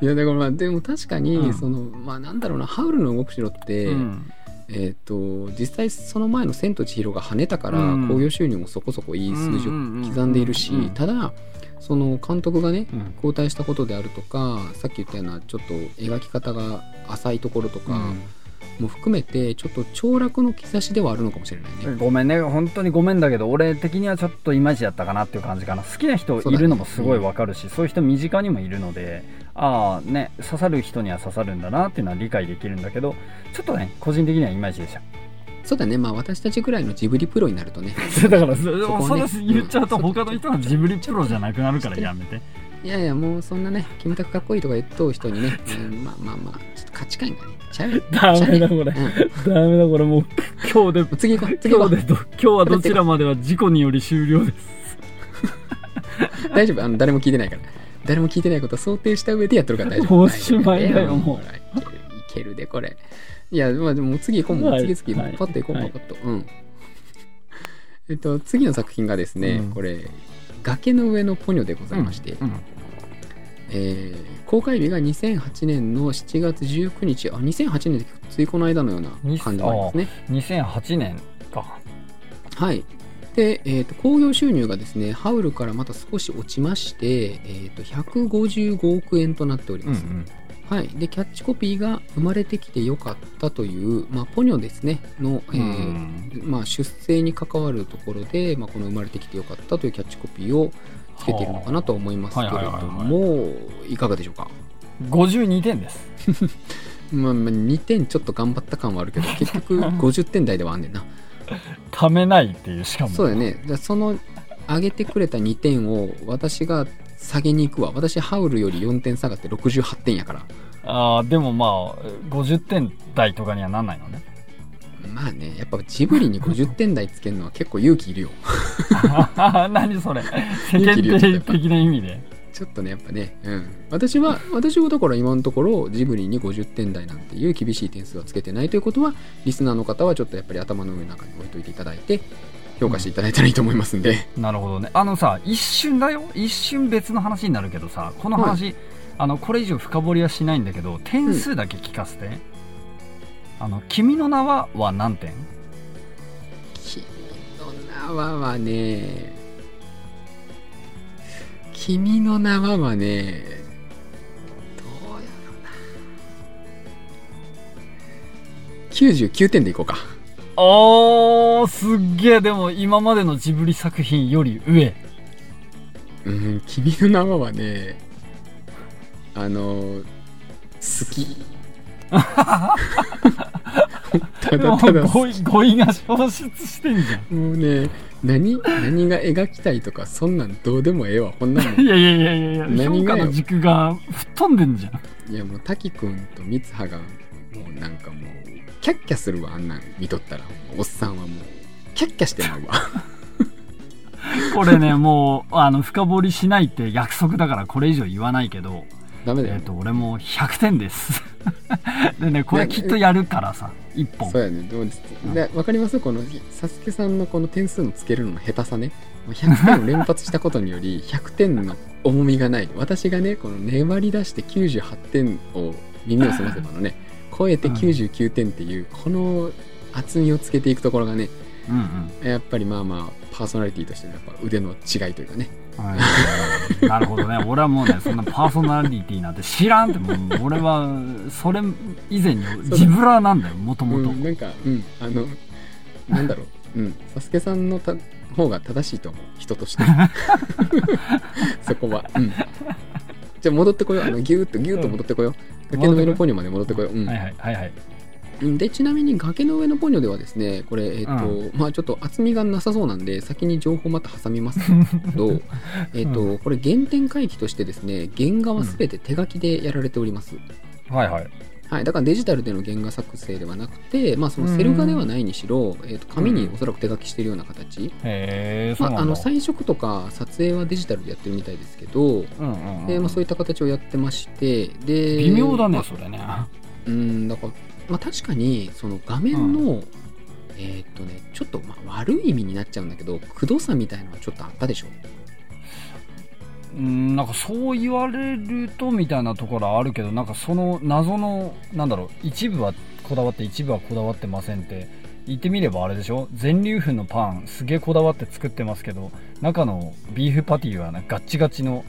いやだからまあでも確かにその、まあなんだろうな、ハウルの動く城って、実際その前の千と千尋が跳ねたから興行収入もそこそこいい数字を刻んでいるし、ただその監督がね交代したことであるとか、さっき言ったようなちょっと描き方が浅いところとかも含めてちょっと凋落の兆しではあるのかもしれないね。ごめんね、本当にごめんだけど俺的にはちょっとイマイチだったかなっていう感じかな。好きな人いるのもすごいわかるし、そういう人身近にもいるので、ああね、刺さる人には刺さるんだなっていうのは理解できるんだけど、ちょっとね個人的にはイマイチでした。そうだね、まあ私たちぐらいのジブリプロになるとね。だからそれ言っちゃうと他の人はジブリプロじゃなくなるからやめて。いやもうそんなね、キムタクかっこいいとか言っとう人にね、まあちょっと価値観がねちゃう。ダメだこれもう今日で次行こう。今日はどちらまでは事故により終了です。大丈夫、誰も聞いてないから、誰も聞いてないことを想定した上でやってるから大丈夫。おしまいだよもう。いけるでこれ。いやまあでも次行こうもん、次パッと行こうもん、パッと。うん。次の作品がですね、これ崖の上のポニョでございまして、公開日が2008年の7月19日、あ、2008年ってついこの間のような感じがありますね。2008年か。はい。で、興行収入がですね、ハウルからまた少し落ちまして、155億円となっております。はい。で、キャッチコピーが生まれてきてよかったという、まあ、ポニョですね、の、まあ、出生に関わるところで、まあ、この生まれてきてよかったというキャッチコピーをつけているのかなと思いますけれども、いかがでしょうか。52点です。まあ、2点ちょっと頑張った感はあるけど、結局50点台ではあんねんな。ためないっていう、しかも。そうだよね。その上げてくれた2点を私が下げに行くわ。私ハウルより4点下がって68点やから。ああ、でもまあ50点台とかにはなんないのね。まあね、やっぱジブリに50点台つけるのは結構勇気いるよ。何それ、世間体的な意味でちょっとねやっぱね、私はだから今のところジブリに50点台なんていう厳しい点数はつけてないということは、リスナーの方はちょっとやっぱり頭の上の中に置いといていただいて評価していただいたらいいと思いますんで、なるほどね。あのさ、一瞬別の話になるけどさ、この話、これ以上深掘りはしないんだけど、点数だけ聞かせて。君の名は何点？君の名はね、どうやろうな、99点でいこうか。おー、すっげえ。でも今までのジブリ作品より上。君の名はね、好き。ただただ語彙が消失してんじゃん。もうね、何が描きたいとかそんなんどうでもええわ、こんなの。いや何が評価の軸が吹っ飛んでんじゃん。いやもう滝くんと三葉がもうなんかもうキャッキャするわ、あんなん見とったら。おっさんはもうキャッキャしてないわ。これね、もう深掘りしないって約束だからこれ以上言わないけど、ダメだよ。俺も100点です。でね、これきっとやるからさ、1本。そうやね、どうですか。わかりますこのサスケさんのこの点数のつけるのの下手さね。100点を連発したことにより100点の重みがない。私がね、この粘り出して98点を耳を澄ませばのね、超えて99点っていう、この厚みをつけていくところがね、やっぱりまあパーソナリティとしてのやっぱ腕の違いというかね。なるほどね。俺はもうね、そんなパーソナリティなんて知らんって。もう俺はそれ以前にジブラなんだよ、もともと。なんか、なんだろう、サスケさんの方が正しいと思う、人として。そこは、じゃあ戻ってこよう、ギューッと戻ってこよう、崖の上のポニョまで戻ってこよう、はいはいはいはい。でちなみに崖の上のポニョではですね、これ、まあちょっと厚みがなさそうなんで先に情報また挟みますけどこれ原点回帰としてですね、原画は全て手書きでやられております、はいはいはい。だからデジタルでの原画作成ではなくて、まあ、そのセル画ではないにしろ、紙におそらく手書きしてるような形、まあ、彩色とか撮影はデジタルでやってるみたいですけど、でまあ、そういった形をやってまして。で微妙だね、それね。だからまあ、確かにその画面の、ちょっとまあ悪い意味になっちゃうんだけど、くどさみたいなのはちょっとあったでしょ。なんかそう言われるとみたいなところはあるけど、なんかその謎のなんだろう、一部はこだわって一部はこだわってませんって言ってみればあれでしょ。全粒粉のパンすげえこだわって作ってますけど、中のビーフパティはなガッチガチの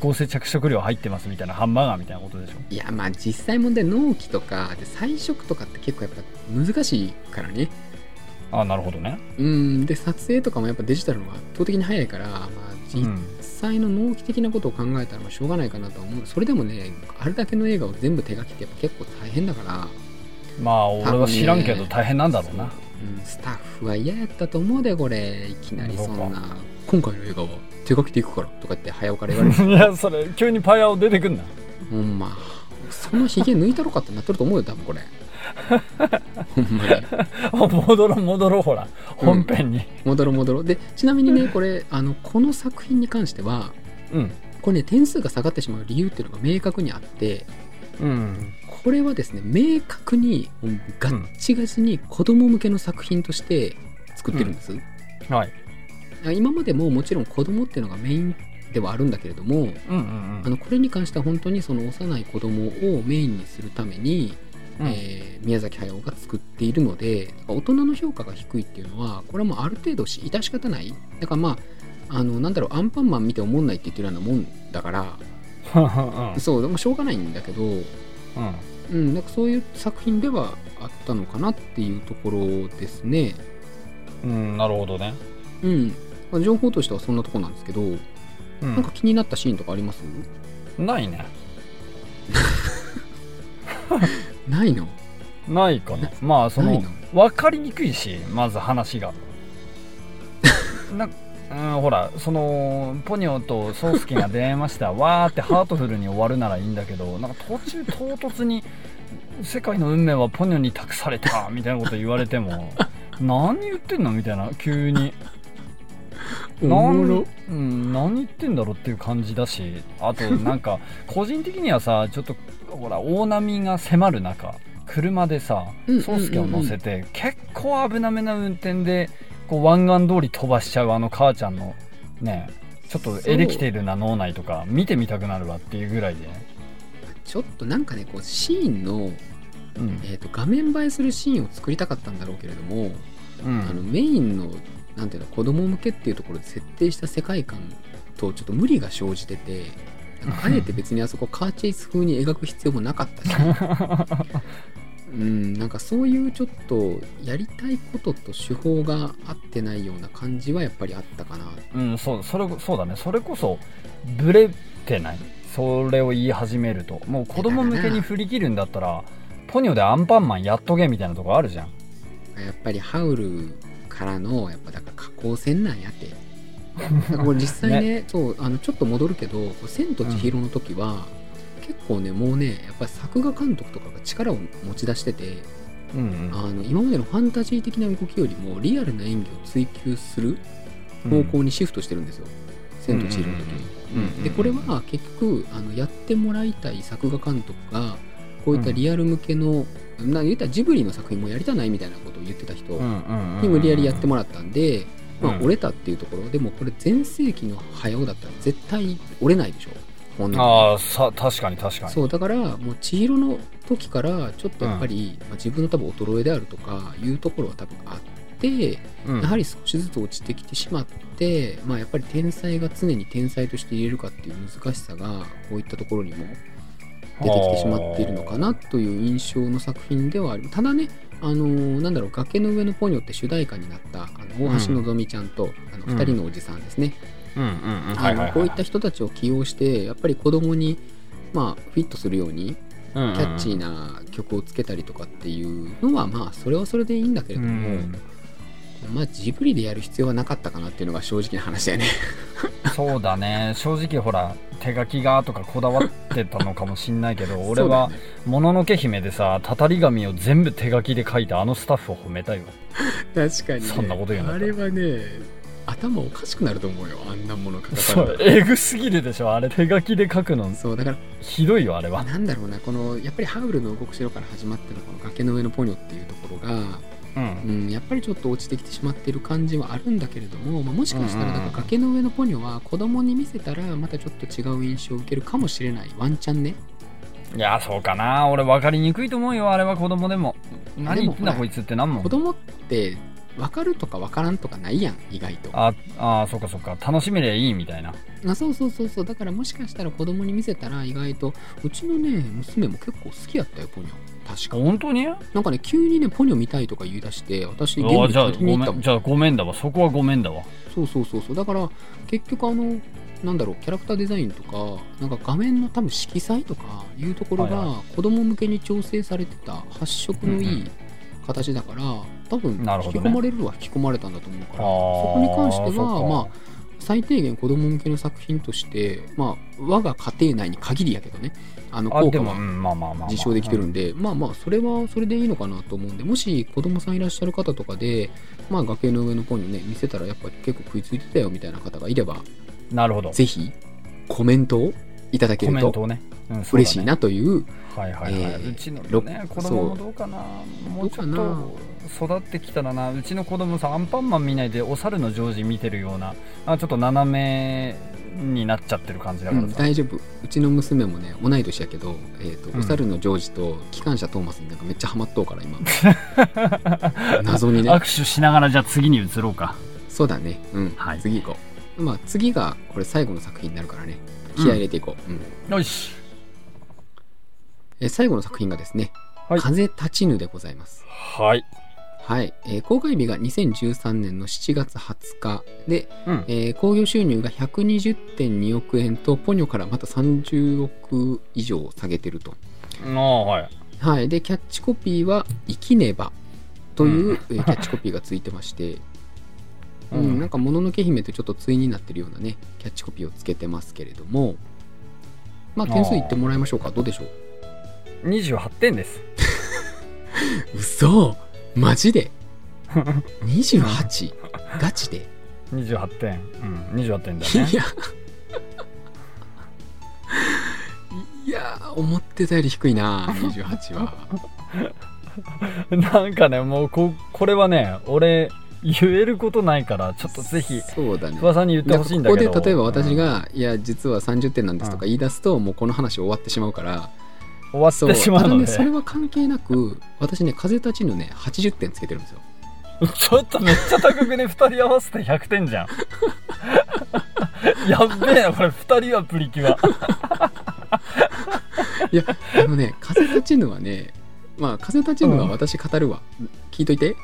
合成着色料入ってますみたいなハンバーガーみたいなことでしょ。いやまあ実際問題、納期とかで彩色とかって結構やっぱ難しいからね。ああなるほどね。で撮影とかもやっぱデジタルの方が圧倒的に早いから、まあ、実際の納期的なことを考えたらまあしょうがないかなとは思う。それでもね、あれだけの映画を全部手書きってやっぱ結構大変だから。まあ俺は知らんけど大変なんだろうな。スタッフは嫌やったと思うで、これいきなりそんな今回の映画は手書きでいくからとかって早尾から言われる。いやそれ急にパイアを出てくんな。ほんまそのヒゲ抜いたろかってなってると思うよ多分これ。ほんまに戻ろほら本編に、戻ろでちなみにね、これこの作品に関しては、これね点数が下がってしまう理由っていうのが明確にあって、これはですね明確にガッチガチに子供向けの作品として作ってるんです、はい。今までももちろん子供っていうのがメインではあるんだけれども、これに関しては本当にその幼い子供をメインにするために、宮崎駿が作っているので、大人の評価が低いっていうのはこれはもうある程度致し方ない。だからまあなんだろう、アンパンマン見て思んないって言ってるようなもんだからそうでもしょうがないんだけど、なんかそういう作品ではあったのかなっていうところですね。なるほどね。情報としてはそんなとこなんですけど、なんか気になったシーンとかあります？ないね。ないの？ないかな。まあその分かりにくいし、まず話がほらそのポニョとソースキが出会いましたわーってハートフルに終わるならいいんだけど、なんか途中唐突に世界の運命はポニョに託されたみたいなこと言われても何言ってんのみたいな、急に何言ってんだろうっていう感じだし、あとなんか個人的にはさ、ちょっとほら大波が迫る中車でさソースケを乗せて、結構危なめな運転でこう湾岸通り飛ばしちゃうあの母ちゃんのね、ちょっとエレキテルな脳内とか見てみたくなるわっていうぐらいで、ちょっとなんかねこうシーンの、画面映えするシーンを作りたかったんだろうけれども、メインのなんていうの子供向けっていうところで設定した世界観とちょっと無理が生じてて、あえて別にあそこカーチェイス風に描く必要もなかったしなんかそういうちょっとやりたいことと手法が合ってないような感じはやっぱりあったかな。そうだね。それこそブレてない、それを言い始めるともう子供向けに振り切るんだったらポニョでアンパンマンやっとけみたいなとこあるじゃん。やっぱりハウルからのやっぱだから下降線なんやってこれ実際 ねそうちょっと戻るけど千と千尋の時は、結構ねもうねやっぱり作画監督とかが力を持ち出してて、今までのファンタジー的な動きよりもリアルな演技を追求する方向にシフトしてるんですよ、千と千尋の時に。でこれは結局やってもらいたい作画監督がこういったリアル向けの、言ったらジブリの作品もやりたないみたいなことを言ってた人に無理やりやってもらったんで、まあ折れたっていうところでも、これ全盛期の早尾だったら絶対折れないでしょ。確かにそうだからもう千尋の時からちょっとやっぱり、自分の多分衰えであるとかいうところは多分あっで、やはり少しずつ落ちてきてしまって、まあ、やっぱり天才が常に天才として言えるかっていう難しさがこういったところにも出てきてしまっているのかなという印象の作品ではある。ただね、なんだろう、崖の上のポニョって主題歌になった大橋のぞみちゃんと2人のおじさんですね、こういった人たちを起用してやっぱり子供に、まあ、フィットするようにキャッチーな曲をつけたりとかっていうのは、まあそれはそれでいいんだけれども、まあジブリでやる必要はなかったかなっていうのが正直な話だよねそうだね、正直ほら手書きがとかこだわってたのかもしんないけど俺はもののけ姫でさ、たたり紙を全部手書きで書いたあのスタッフを褒めたいわ確かに、ね、そんなこと言うんだったらあれはね頭おかしくなると思うよ、あんなもの書かされたら。えぐすぎるでしょ、あれ手書きで書くの。そうだからひどいよあれは。なんだろうな、このやっぱりハウルの動く城から始まってのこの崖の上のポニョっていうところが、やっぱりちょっと落ちてきてしまってる感じはあるんだけれども、まあ、もしかしたらだから崖の上のポニョは子供に見せたらまたちょっと違う印象を受けるかもしれない、ワンチャンね。いやそうかな、俺分かりにくいと思うよあれは子供でも。何言ってんだこいつってなんもん。子供って分かるとか分からんとかないやん意外と。ああそうかそうか、楽しめりゃいいみたいな。あそうそうそうそう、だからもしかしたら子供に見せたら意外と、うちのね娘も結構好きやったよポニョ。確か本当になんかね急にねポニョ見たいとか言い出して、私ゲームで借りに行ったもん。じゃあごめんだわ、そこはごめんだわ。そうそうそうそう、だから結局なんだろう、キャラクターデザインとか、なんか画面の多分色彩とかいうところが子供向けに調整されてた発色のいい、形だから多分引き込まれるは引き込まれたんだと思うから、そこに関してはまあ最低限子供向けの作品として、まあ、我が家庭内に限りやけどね、効果は実証できてるんで、まあまあそれはそれでいいのかなと思うんで、もし子供さんいらっしゃる方とかで、まあ、崖の上の子にね見せたらやっぱ結構食いついてたよみたいな方がいれば、なるほど、ぜひコメントをいただけると嬉しいなという。はいはいはい、うちのね子供もどうかな、もうちょっと育ってきたらな、うちの子供さアンパンマン見ないでお猿のジョージ見てるような、ちょっと斜めになっちゃってる感じだからさ、大丈夫。うちの娘もね同い年やけど、お猿のジョージと機関車トーマスになんかめっちゃハマっとうから今謎にね握手しながら、じゃあ次に移ろうか。そうだね、はい、次行こう。まあ次がこれ最後の作品になるからね、気合入れていこう、よし。最後の作品がですね、風立ちぬでございます。はい、はい、公開日が2013年の7月20日で、興行収入が 120.2 億円とポニョからまた30億以上下げてると。はい、はい、でキャッチコピーは生きねばというキャッチコピーがついてましてなんかもののけ姫とちょっと対になってるようなねキャッチコピーをつけてますけれども、まあ点数いってもらいましょうか。どうでしょう。28点です嘘マジで28 ガチで28点、28点だね。いや思ってたより低いな28はなんかねもうこれはね俺言えることないからちょっとぜひ噂に言ってほしいんだけど、ここで例えば私が、いや実は30点なんですとか言い出すと、もうこの話終わってしまうから。終わってしまうので、それは関係なく私ね風立ちぬね80点つけてるんですよちょっとめっちゃ高くね2人合わせて100点じゃんやっべえなこれ2人はプリキュアいやね風立ちぬはね、まあ風立ちぬは私語るわ、聞いといて。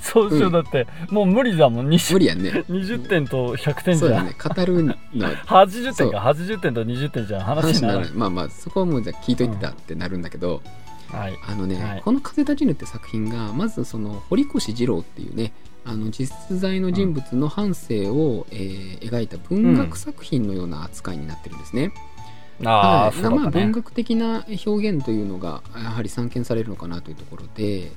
そうしよう、だってもう無理だもん。無理やんね。20点と100点じゃん。そうだね、語るの80点か。80点と20点じゃん、話になる。まあまあそこはもうじゃ聞いといてたってなるんだけど、この風立ちぬって作品がまずその堀越二郎っていうね実在の人物の半生を、描いた文学作品のような扱いになってるんですね。まあ文学的な表現というのがやはり散見されるのかなというところで、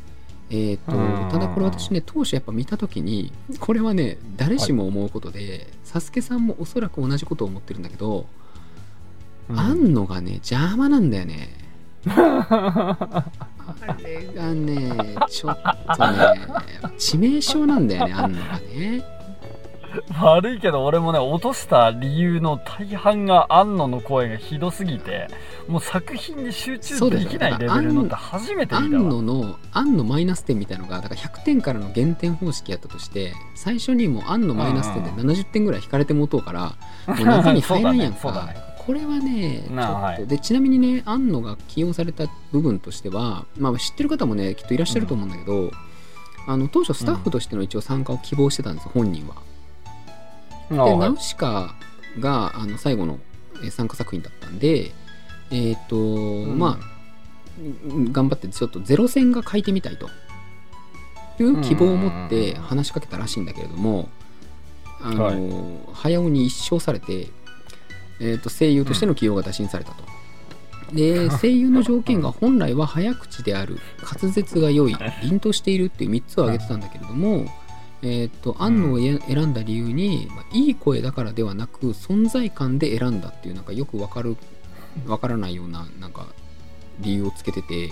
ただこれ私ね当初やっぱ見た時にこれはね誰しも思うことで、サスケさんもおそらく同じことを思ってるんだけど、あんのがね邪魔なんだよねあれがねちょっとね致命傷なんだよね、あんのがね。悪いけど俺もね、落とした理由の大半が安野の声がひどすぎて、もう作品に集中できないレベルのって初めて見たわ。安野マイナス点みたいなのが、だから100点からの減点方式やったとして、最初にもう安野マイナス点で70点ぐらい引かれてもとうから、もう謎に入らんやんか。そうだね、そうだね。これはね、ちょっと、はい、でちなみにね、安野が起用された部分としては、まあ、知ってる方もねきっといらっしゃると思うんだけど、当初スタッフとしての一応参加を希望してたんですよ、本人は。で、はい、ナウシカが最後の参加作品だったんで、まあ頑張ってちょっとゼロ戦が書いてみたいという希望を持って話しかけたらしいんだけれども、はい、早尾に一生されて、声優としての起用が打診されたと。で、声優の条件が本来は早口である、滑舌が良い、凛としているっていう3つを挙げてたんだけれども、安野を選んだ理由に、いい声だからではなく存在感で選んだっていう、なんかよく分からないような、 なんか理由をつけてて、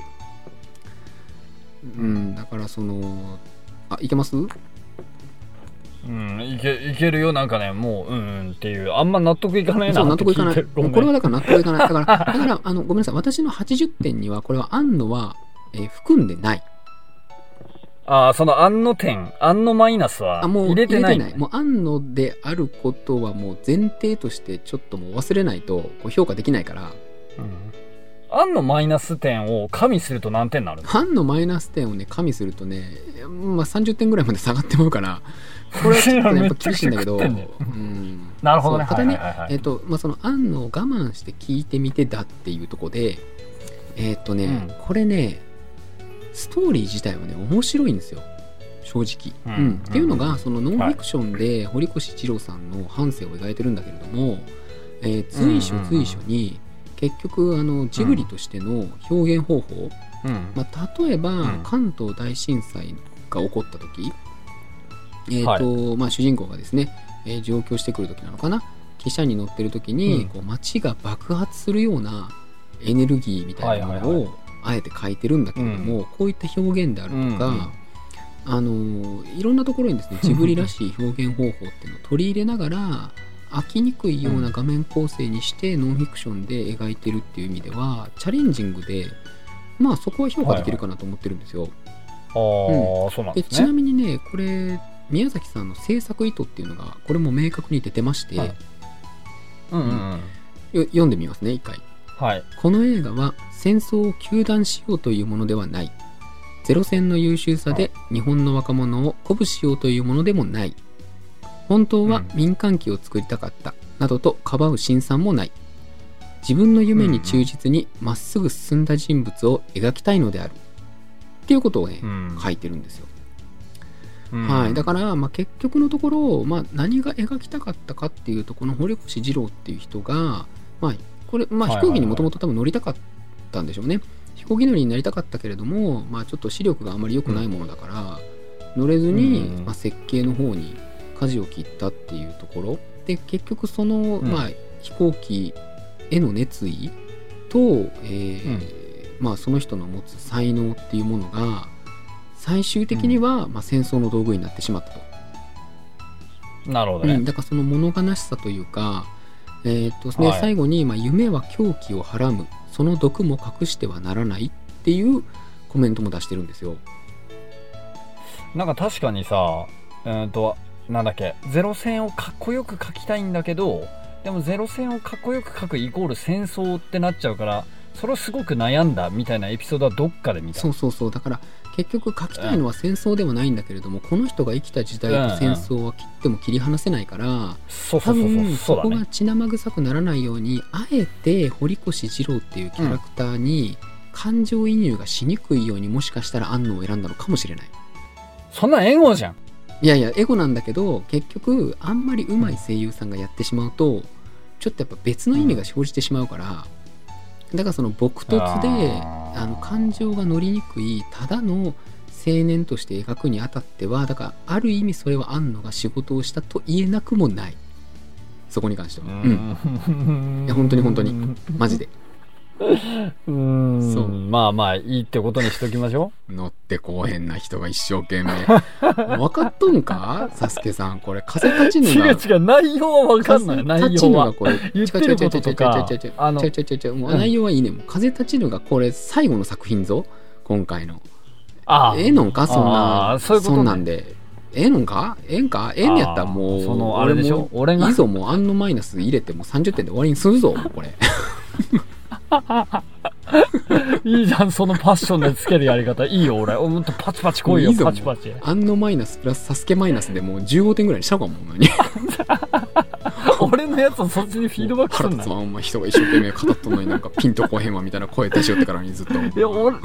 うん、だからその、あ、いけます？うん、いけるよ、なんかね、もううんっていう、あんま納得いかないな。そう、納得いかない。これはだから納得いかない。だからごめんなさい、私の80点にはこれは安野は、含んでない。ああ、その安野点、安野マイナスは入れてない。もう安野であることはもう前提としてちょっともう忘れないと評価できないから、うん、安野マイナス点を加味すると何点になるの？安野マイナス点をね加味するとね、まあ、30点ぐらいまで下がってもうから、これはちょっとねやっぱ厳しいんだけど、うん、なるほどね。ただね、その安野を我慢して聞いてみてだっていうところで、これね、ストーリー自体はね面白いんですよ、正直、うんうん、っていうのがそのノンフィクションで堀越二郎さんの半生を描いてるんだけれども、随所随所に結局ジブリとしての表現方法、うんまあ、例えば、うん、関東大震災が起こった時、はいまあ、主人公がですね、上京してくる時なのかな、汽車に乗ってる時に、うん、こう街が爆発するようなエネルギーみたいなものを、はいはいはい、あえて書いてるんだけれども、うん、こういった表現であるとか、うん、いろんなところにですねジブリらしい表現方法っていうのを取り入れながら飽きにくいような画面構成にしてノンフィクションで描いてるっていう意味ではチャレンジングで、まあそこは評価できるかなと思ってるんですよ。ちなみにね、これ宮崎さんの制作意図っていうのがこれも明確に出てまして、はいうんうんうん、読んでみますね一回。はい、この映画は戦争を糾弾しようというものではない、ゼロ戦の優秀さで日本の若者を鼓舞しようというものでもない、本当は民間機を作りたかったなどとかばう辛酸もない、自分の夢に忠実にまっすぐ進んだ人物を描きたいのであるっていうことをね、書いてるんですよ。はい、だから、まあ、結局のところ、まあ、何が描きたかったかっていうと、この堀越二郎っていう人が、まあこれまあ、飛行機にもともと多分乗りたかったんでしょうね、はいはいはい、飛行機乗りになりたかったけれども、まあ、ちょっと視力があまり良くないものだから、うん、乗れずに、まあ、設計の方に舵を切ったっていうところで、結局その、うんまあ、飛行機への熱意と、まあ、その人の持つ才能っていうものが最終的には、うんまあ、戦争の道具になってしまったと。なるほどね、うん、だからその物悲しさというかねはい、最後に、まあ、夢は狂気をはらむ、その毒も隠してはならないっていうコメントも出してるんですよ。なんか確かにさ、なんだっけ、ゼロ戦をかっこよく書きたいんだけど、でもゼロ戦をかっこよく書くイコール戦争ってなっちゃうから、それをすごく悩んだみたいなエピソードはどっかで見た。そうそうそう、だから結局書きたいのは戦争ではないんだけれども、この人が生きた時代と戦争は切っても切り離せないから、多分そこが血生臭くならないように、あえて堀越二郎っていうキャラクターに感情移入がしにくいように、もしかしたら安野を選んだのかもしれない。そんなエゴじゃん。いやいや、エゴなんだけど、結局あんまり上手い声優さんがやってしまうと、ちょっとやっぱ別の意味が生じてしまうから、だからその朴突で感情が乗りにくいただの青年として描くにあたっては、だからある意味それは安野が仕事をしたと言えなくもない、そこに関しては、うん、いや本当に本当にマジでそう、まあまあいいってことにしときましょう。乗ってこうへんな人が一生懸命分かっとんかサスケさん、これ風立ちぬが違う内容は分かんない、内容は言ってることとかもう内容はいいね、もう風立ちぬがこれ最後の作品ぞ今回の。あええー、のんかそんな、そういうこと、ね、そんなんでええー、のんかええんかええんやったらもうそのあれでしょ、俺がいいぞ、もうあんのマイナス入れてもう30点で終わりにするぞもうこれいいじゃん、そのパッションでつけるやり方いいよ、俺もっとパチパチ来いよ、いいパチパチあんのマイナスプラスサスケマイナスでもう15点ぐらいにしたかもんに俺のやつをそっちにフィードバックすんな、お前人が一生懸命語っとんのになんかピンとこへんわみたいな声出しよってからにずっといや俺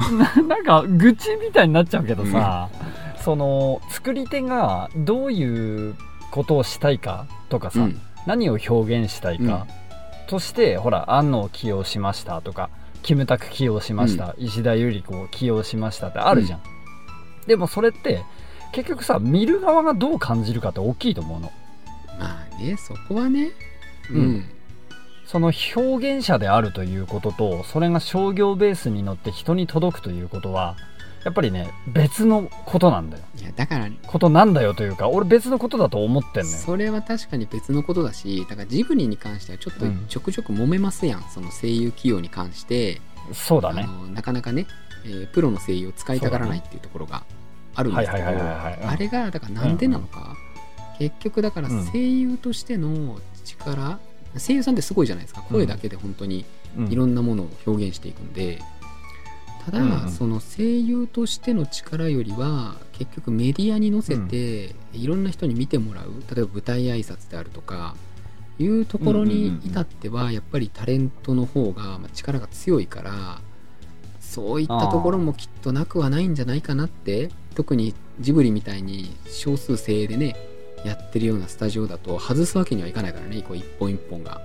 なんか愚痴みたいになっちゃうけどさ、うん、その作り手がどういうことをしたいかとかさ、うん、何を表現したいか、うんそしてほら安野を起用しましたとかキムタク起用しました、うん、石田ゆり子を起用しましたってあるじゃん、うん、でもそれって結局さ見る側がどう感じるかって大きいと思うの。まあねそこはね、うん、うん、その表現者であるということとそれが商業ベースに乗って人に届くということはやっぱりね別のことなんだよ。いやだからことなんだよというか俺別のことだと思ってんのよ。それは確かに別のことだし、だからジブリに関してはちょっとちょくちょく揉めますやん、うん、その声優起用に関して。そうだね、なかなかね、プロの声優を使いたがらないっていうところがあるんですけど、あれがだからなんでなのか、うん、結局だから声優としての力、うん、声優さんってすごいじゃないですか、声だけで本当にいろんなものを表現していくんで、ただ、うん、その声優としての力よりは結局メディアに載せて、うん、いろんな人に見てもらう、例えば舞台挨拶であるとかいうところに至ってはやっぱりタレントの方が力が強いから、そういったところもきっとなくはないんじゃないかなって。特にジブリみたいに少数精鋭でねやってるようなスタジオだと外すわけにはいかないからね、こう一本一本が。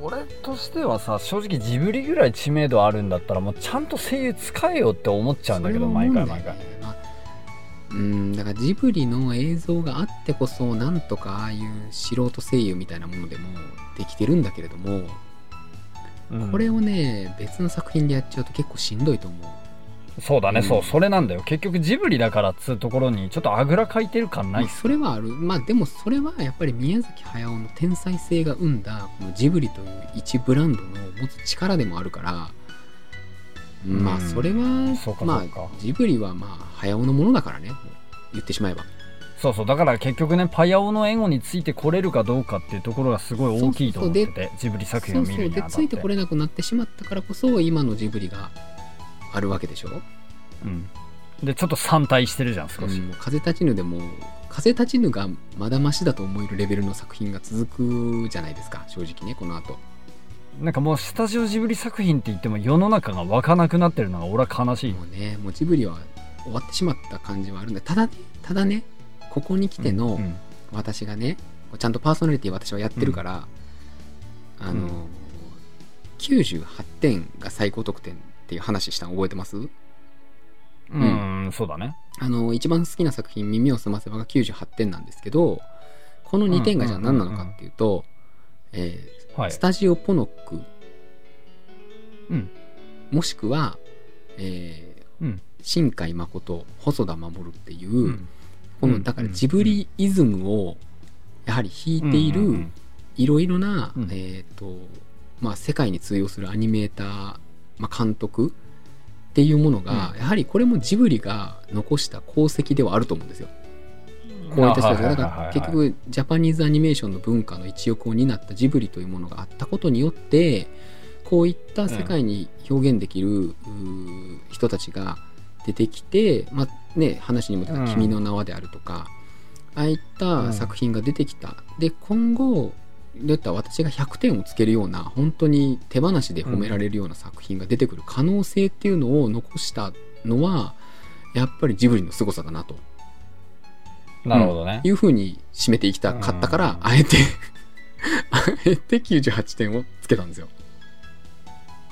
俺としてはさ正直ジブリぐらい知名度あるんだったらもうちゃんと声優使えよって思っちゃうんだけど、毎回毎回。だからジブリの映像があってこそなんとかああいう素人声優みたいなものでもできてるんだけれども、うん、これをね別の作品でやっちゃうと結構しんどいと思う。そうだね、うん、そうそれなんだよ。結局ジブリだからっつうところにちょっとあぐらかいてる感ない、まあ、それはある。まあでもそれはやっぱり宮崎駿の天才性が生んだこのジブリという一ブランドの持つ力でもあるから、うん、まあそれは、まあジブリはまあ駿のものだからね、言ってしまえば。そうそう、だから結局ねパヤオの援護についてこれるかどうかっていうところがすごい大きいと思ってて、そうそうそうジブリ作品を見るにあたって。そうそうでついてこれなくなってしまったからこそ今のジブリがあるわけでしょ、うん、でちょっと散滞してるじゃん少し、うん、風立ちぬでも風立ちぬがまだマシだと思えるレベルの作品が続くじゃないですか正直ね。この後なんかもうスタジオジブリ作品って言っても世の中が湧かなくなってるのが俺は悲しい。もうねもうジブリは終わってしまった感じはあるんだ。ただねここに来ての私がね、うん、ちゃんとパーソナリティ私はやってるから、うん、98点が最高得点っていう話したの覚えてます？うん、そうだね。一番好きな作品耳をすませばが98点なんですけど、この2点がじゃあ何なのかっていうと、はい、スタジオポノック、うん、もしくは、新海誠細田守っていう、うん、このだからジブリイズムをやはり引いているいろいろな、まあ、世界に通用するアニメーター、まあ、監督っていうものが、うん、やはりこれもジブリが残した功績ではあると思うんですよ。こういった人たちがだから結局ジャパニーズアニメーションの文化の一翼を担ったジブリというものがあったことによってこういった世界に表現できる、うん、人たちが出てきて、まあね、話にも出た君の名はであるとか、うん、ああいった作品が出てきた。で今後だったら私が100点をつけるような本当に手放しで褒められるような作品が出てくる可能性っていうのを残したのはやっぱりジブリの凄さだなと。なるほどね、うん、いう風に締めていきたかったから、うん、あえて98点をつけたんですよ。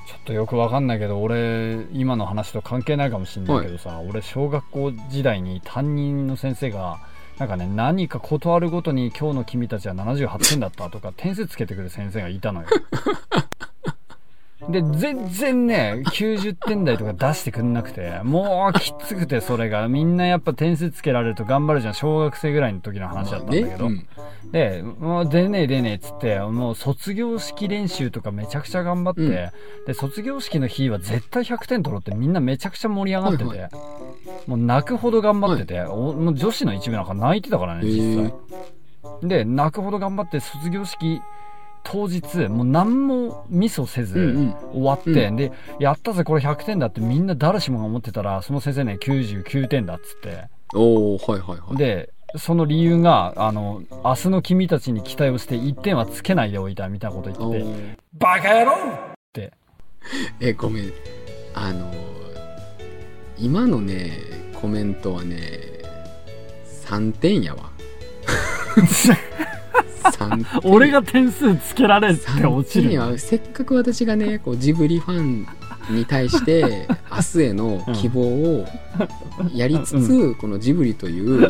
ちょっとよくわかんないけど俺今の話と関係ないかもしれないけどさ、はい、俺小学校時代に担任の先生がなんかね、何かことあるごとに今日の君たちは78点だったとか点数つけてくる先生がいたのよで全然ね90点台とか出してくんなくて、もうきつくて、それがみんなやっぱ点数つけられると頑張るじゃん、小学生ぐらいの時の話だったんだけど、でもう出ねえつって、もう卒業式練習とかめちゃくちゃ頑張って、で卒業式の日は絶対100点取ろうってみんなめちゃくちゃ盛り上がってて、もう泣くほど頑張ってて、もう女子の一部なんか泣いてたからね実際、で泣くほど頑張って卒業式当日もう何もミスをせず終わって、でやったぜこれ100点だってみんな誰しもが思ってたら、その先生ね99点だっつって、おーはいはいはい、でその理由が明日の君たちに期待をして1点はつけないでおいたみたいなこと言ってて、バカ野郎ってごめん、今のねコメントはね3点やわ俺が点数つけられって落ちるは、せっかく私がねこうジブリファンに対して明日への希望をやりつつ、このジブリという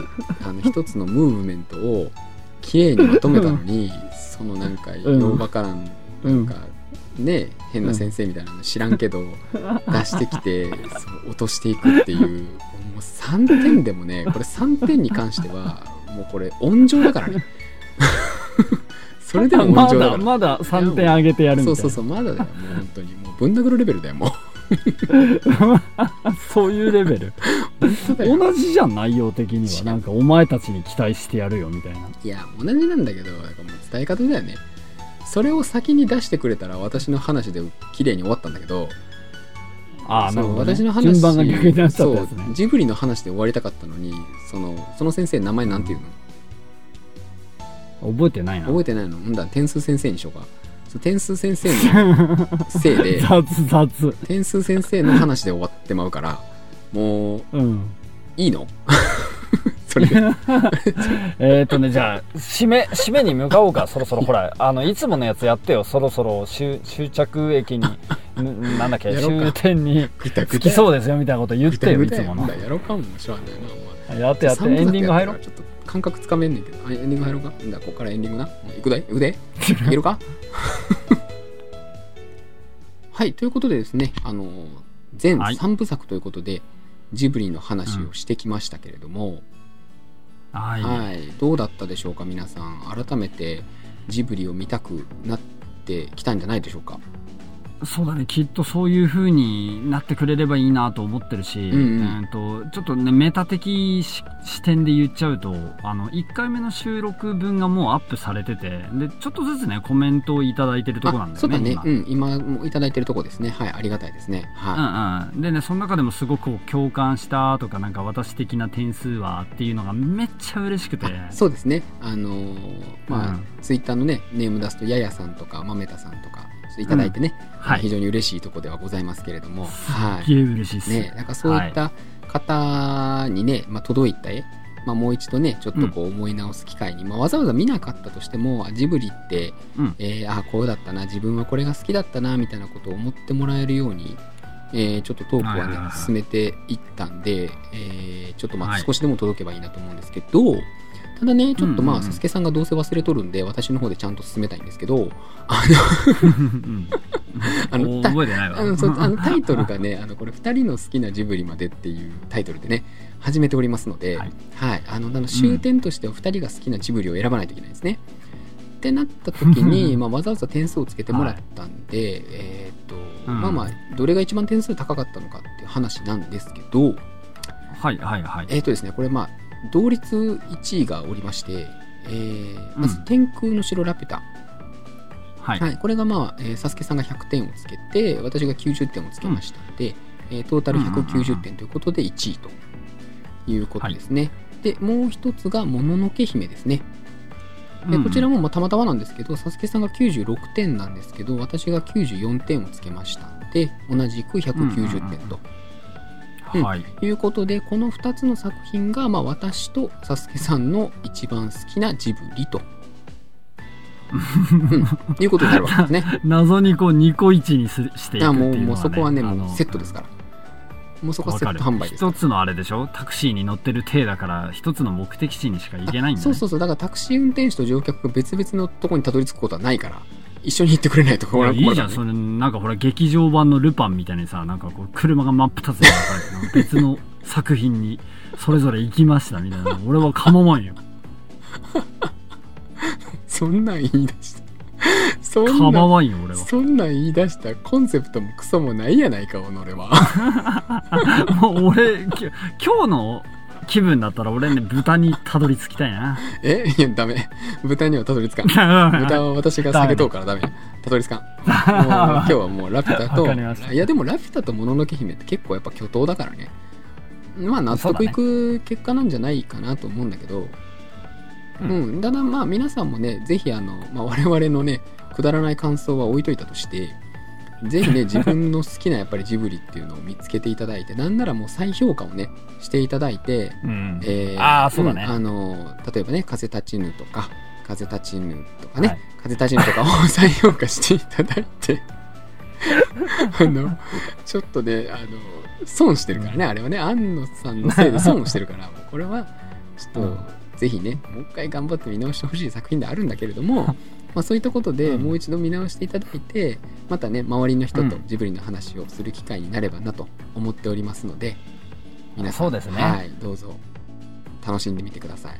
一つのムーブメントをきれいにまとめたのに、そのなんかようばからんなんかね、変な先生みたいなの知らんけど出してきてそう落としていくっていう、もう3点でもね、これ3点に関してはもうこれ温情だからねそれでも温情だからまだ3点上げてやるみたいな、そうそうそう、まだだよ、もう本当にもうぶん殴るレベルだよもうそういうレベル同じじゃん内容的には、なんかお前たちに期待してやるよみたいな、いや同じなんだけど、なんかもう伝え方だよね。それを先に出してくれたら私の話で綺麗に終わったんだけど、ああなるほど、ね、私の話順番が逆になっちゃったやつね。ジブリの話で終わりたかったのに、その先生名前なんていうの、覚えてないの。んだ、点数先生にしようか。点数先生のせいで雑点数先生の話で終わってまうから、もう、いいのそれね、じゃあ締めに向かおうかそろそろほらいつものやつやってよ、そろそろ終着駅になんだっけ終点に着きそうですよみたいなこと言ってよ、いつものやろうかもしれないな、やってエンディング入ろう、ちょっと感覚つかめんねんけど、エンディング入ろうか、だここからエンディングな、行くでいけるかはい、ということでですね、全3部作ということで、ジブリの話をしてきましたけれども、はい、どうだったでしょうか皆さん、改めてジブリを見たくなってきたんじゃないでしょうか。そうだね、きっとそういう風になってくれればいいなと思ってるし、ちょっとねメタ的視点で言っちゃうと、1回目の収録分がもうアップされてて、でちょっとずつねコメントをいただいてるとこなんだよね。そうだね、今もいただいてるとこですね、はい、ありがたいですね、はい、でね、その中でもすごく共感したとか、なんか私的な点数はっていうのがめっちゃ嬉しくて、そうですね、ツイッターのねネーム出すとややさんとかまめたさんとかいただいてね、非常に嬉しいところではございますけれども、すげえ嬉しいですね。なんかそういった方にね、届いた絵、もう一度ねちょっとこう思い直す機会に、わざわざ見なかったとしてもジブリって、こうだったな、自分はこれが好きだったなみたいなことを思ってもらえるように、ちょっとトークはね進めていったんで、ちょっと少しでも届けばいいなと思うんですけど、ただねちょっとサスケさんがどうせ忘れとるんで、私の方でちゃんと進めたいんですけど、覚えてないわタイトルがね、これ2人の好きなジブリまでっていうタイトルでね始めておりますので、はい、終点としては2人が好きなジブリを選ばないといけないですね、ってなった時に、わざわざ点数をつけてもらったんで、どれが一番点数高かったのかっていう話なんですけど、ですね、これ同率1位がおりまして、まず天空の城ラピュタ、これがサスケさんが100点をつけて、私が90点をつけましたので、トータル190点ということで1位ということですね、でもう一つがもののけ姫ですね、こちらもたまたまなんですけど、サスケさんが96点なんですけど、私が94点をつけましたので同じく190点と、いうことで、この2つの作品が、私とサスケさんの一番好きなジブリということになるわけですね謎にこう2個1にしていくっていうのは、ね、もうそこはねもうセットですから、もうそこはセット販売です。一つのあれでしょ、タクシーに乗ってる体だから一つの目的地にしか行けないんだね。そうそうそう、だからタクシー運転手と乗客が別々のとこにたどり着くことはないから、一緒に行ってくれないところはいいじゃん、それなんかほら劇場版のルパンみたいにさ、なんかこう車が真っ二つに分かれて別の作品にそれぞれ行きましたみたいな俺は構わんよそんなん言い出した構わんよ俺は。そんなん言い出したコンセプトもクソもないやないか俺はもう俺今日の気分だったら俺ね豚にたどり着きたいな。いやダメ、豚にはたどり着かん豚は私が下げとうからダメ、たどり着かんもう今日はもうラピュタといやでもラピュタともののけ姫って結構やっぱ巨頭だからね、まあ納得いく結果なんじゃないかなと思うんだけど、うん、ただまあ皆さんもねぜひ我々のねくだらない感想は置いといたとしてぜひね自分の好きなやっぱりジブリっていうのを見つけていただいてなんならもう再評価をねしていただいて、うんそうだね、例えばね風立ちぬとかね、はい、風立ちぬとかを再評価していただいてちょっとね損してるからねあれはね庵野さんのせいで損してるからこれはちょっと、ぜひねもう一回頑張って見直してほしい作品であるんだけれどもまあそういったことでもう一度見直していただいて、またね周りの人とジブリの話をする機会になればなと思っておりますので、皆さんそうですね、はい、どうぞ楽しんでみてください。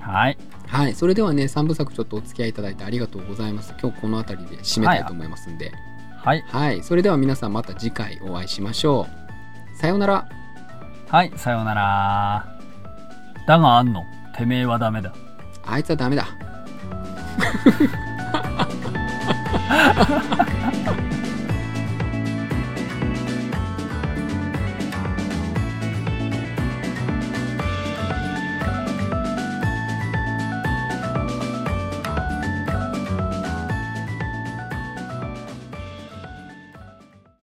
はい、はい、それではね3部作ちょっとお付き合いいただいてありがとうございます。今日この辺りで締めたいと思いますんで、はい、はいはい、それでは皆さんまた次回お会いしましょう。さようなら。はいさようなら。だがあんのてめえはダメだ。あいつはダメだ。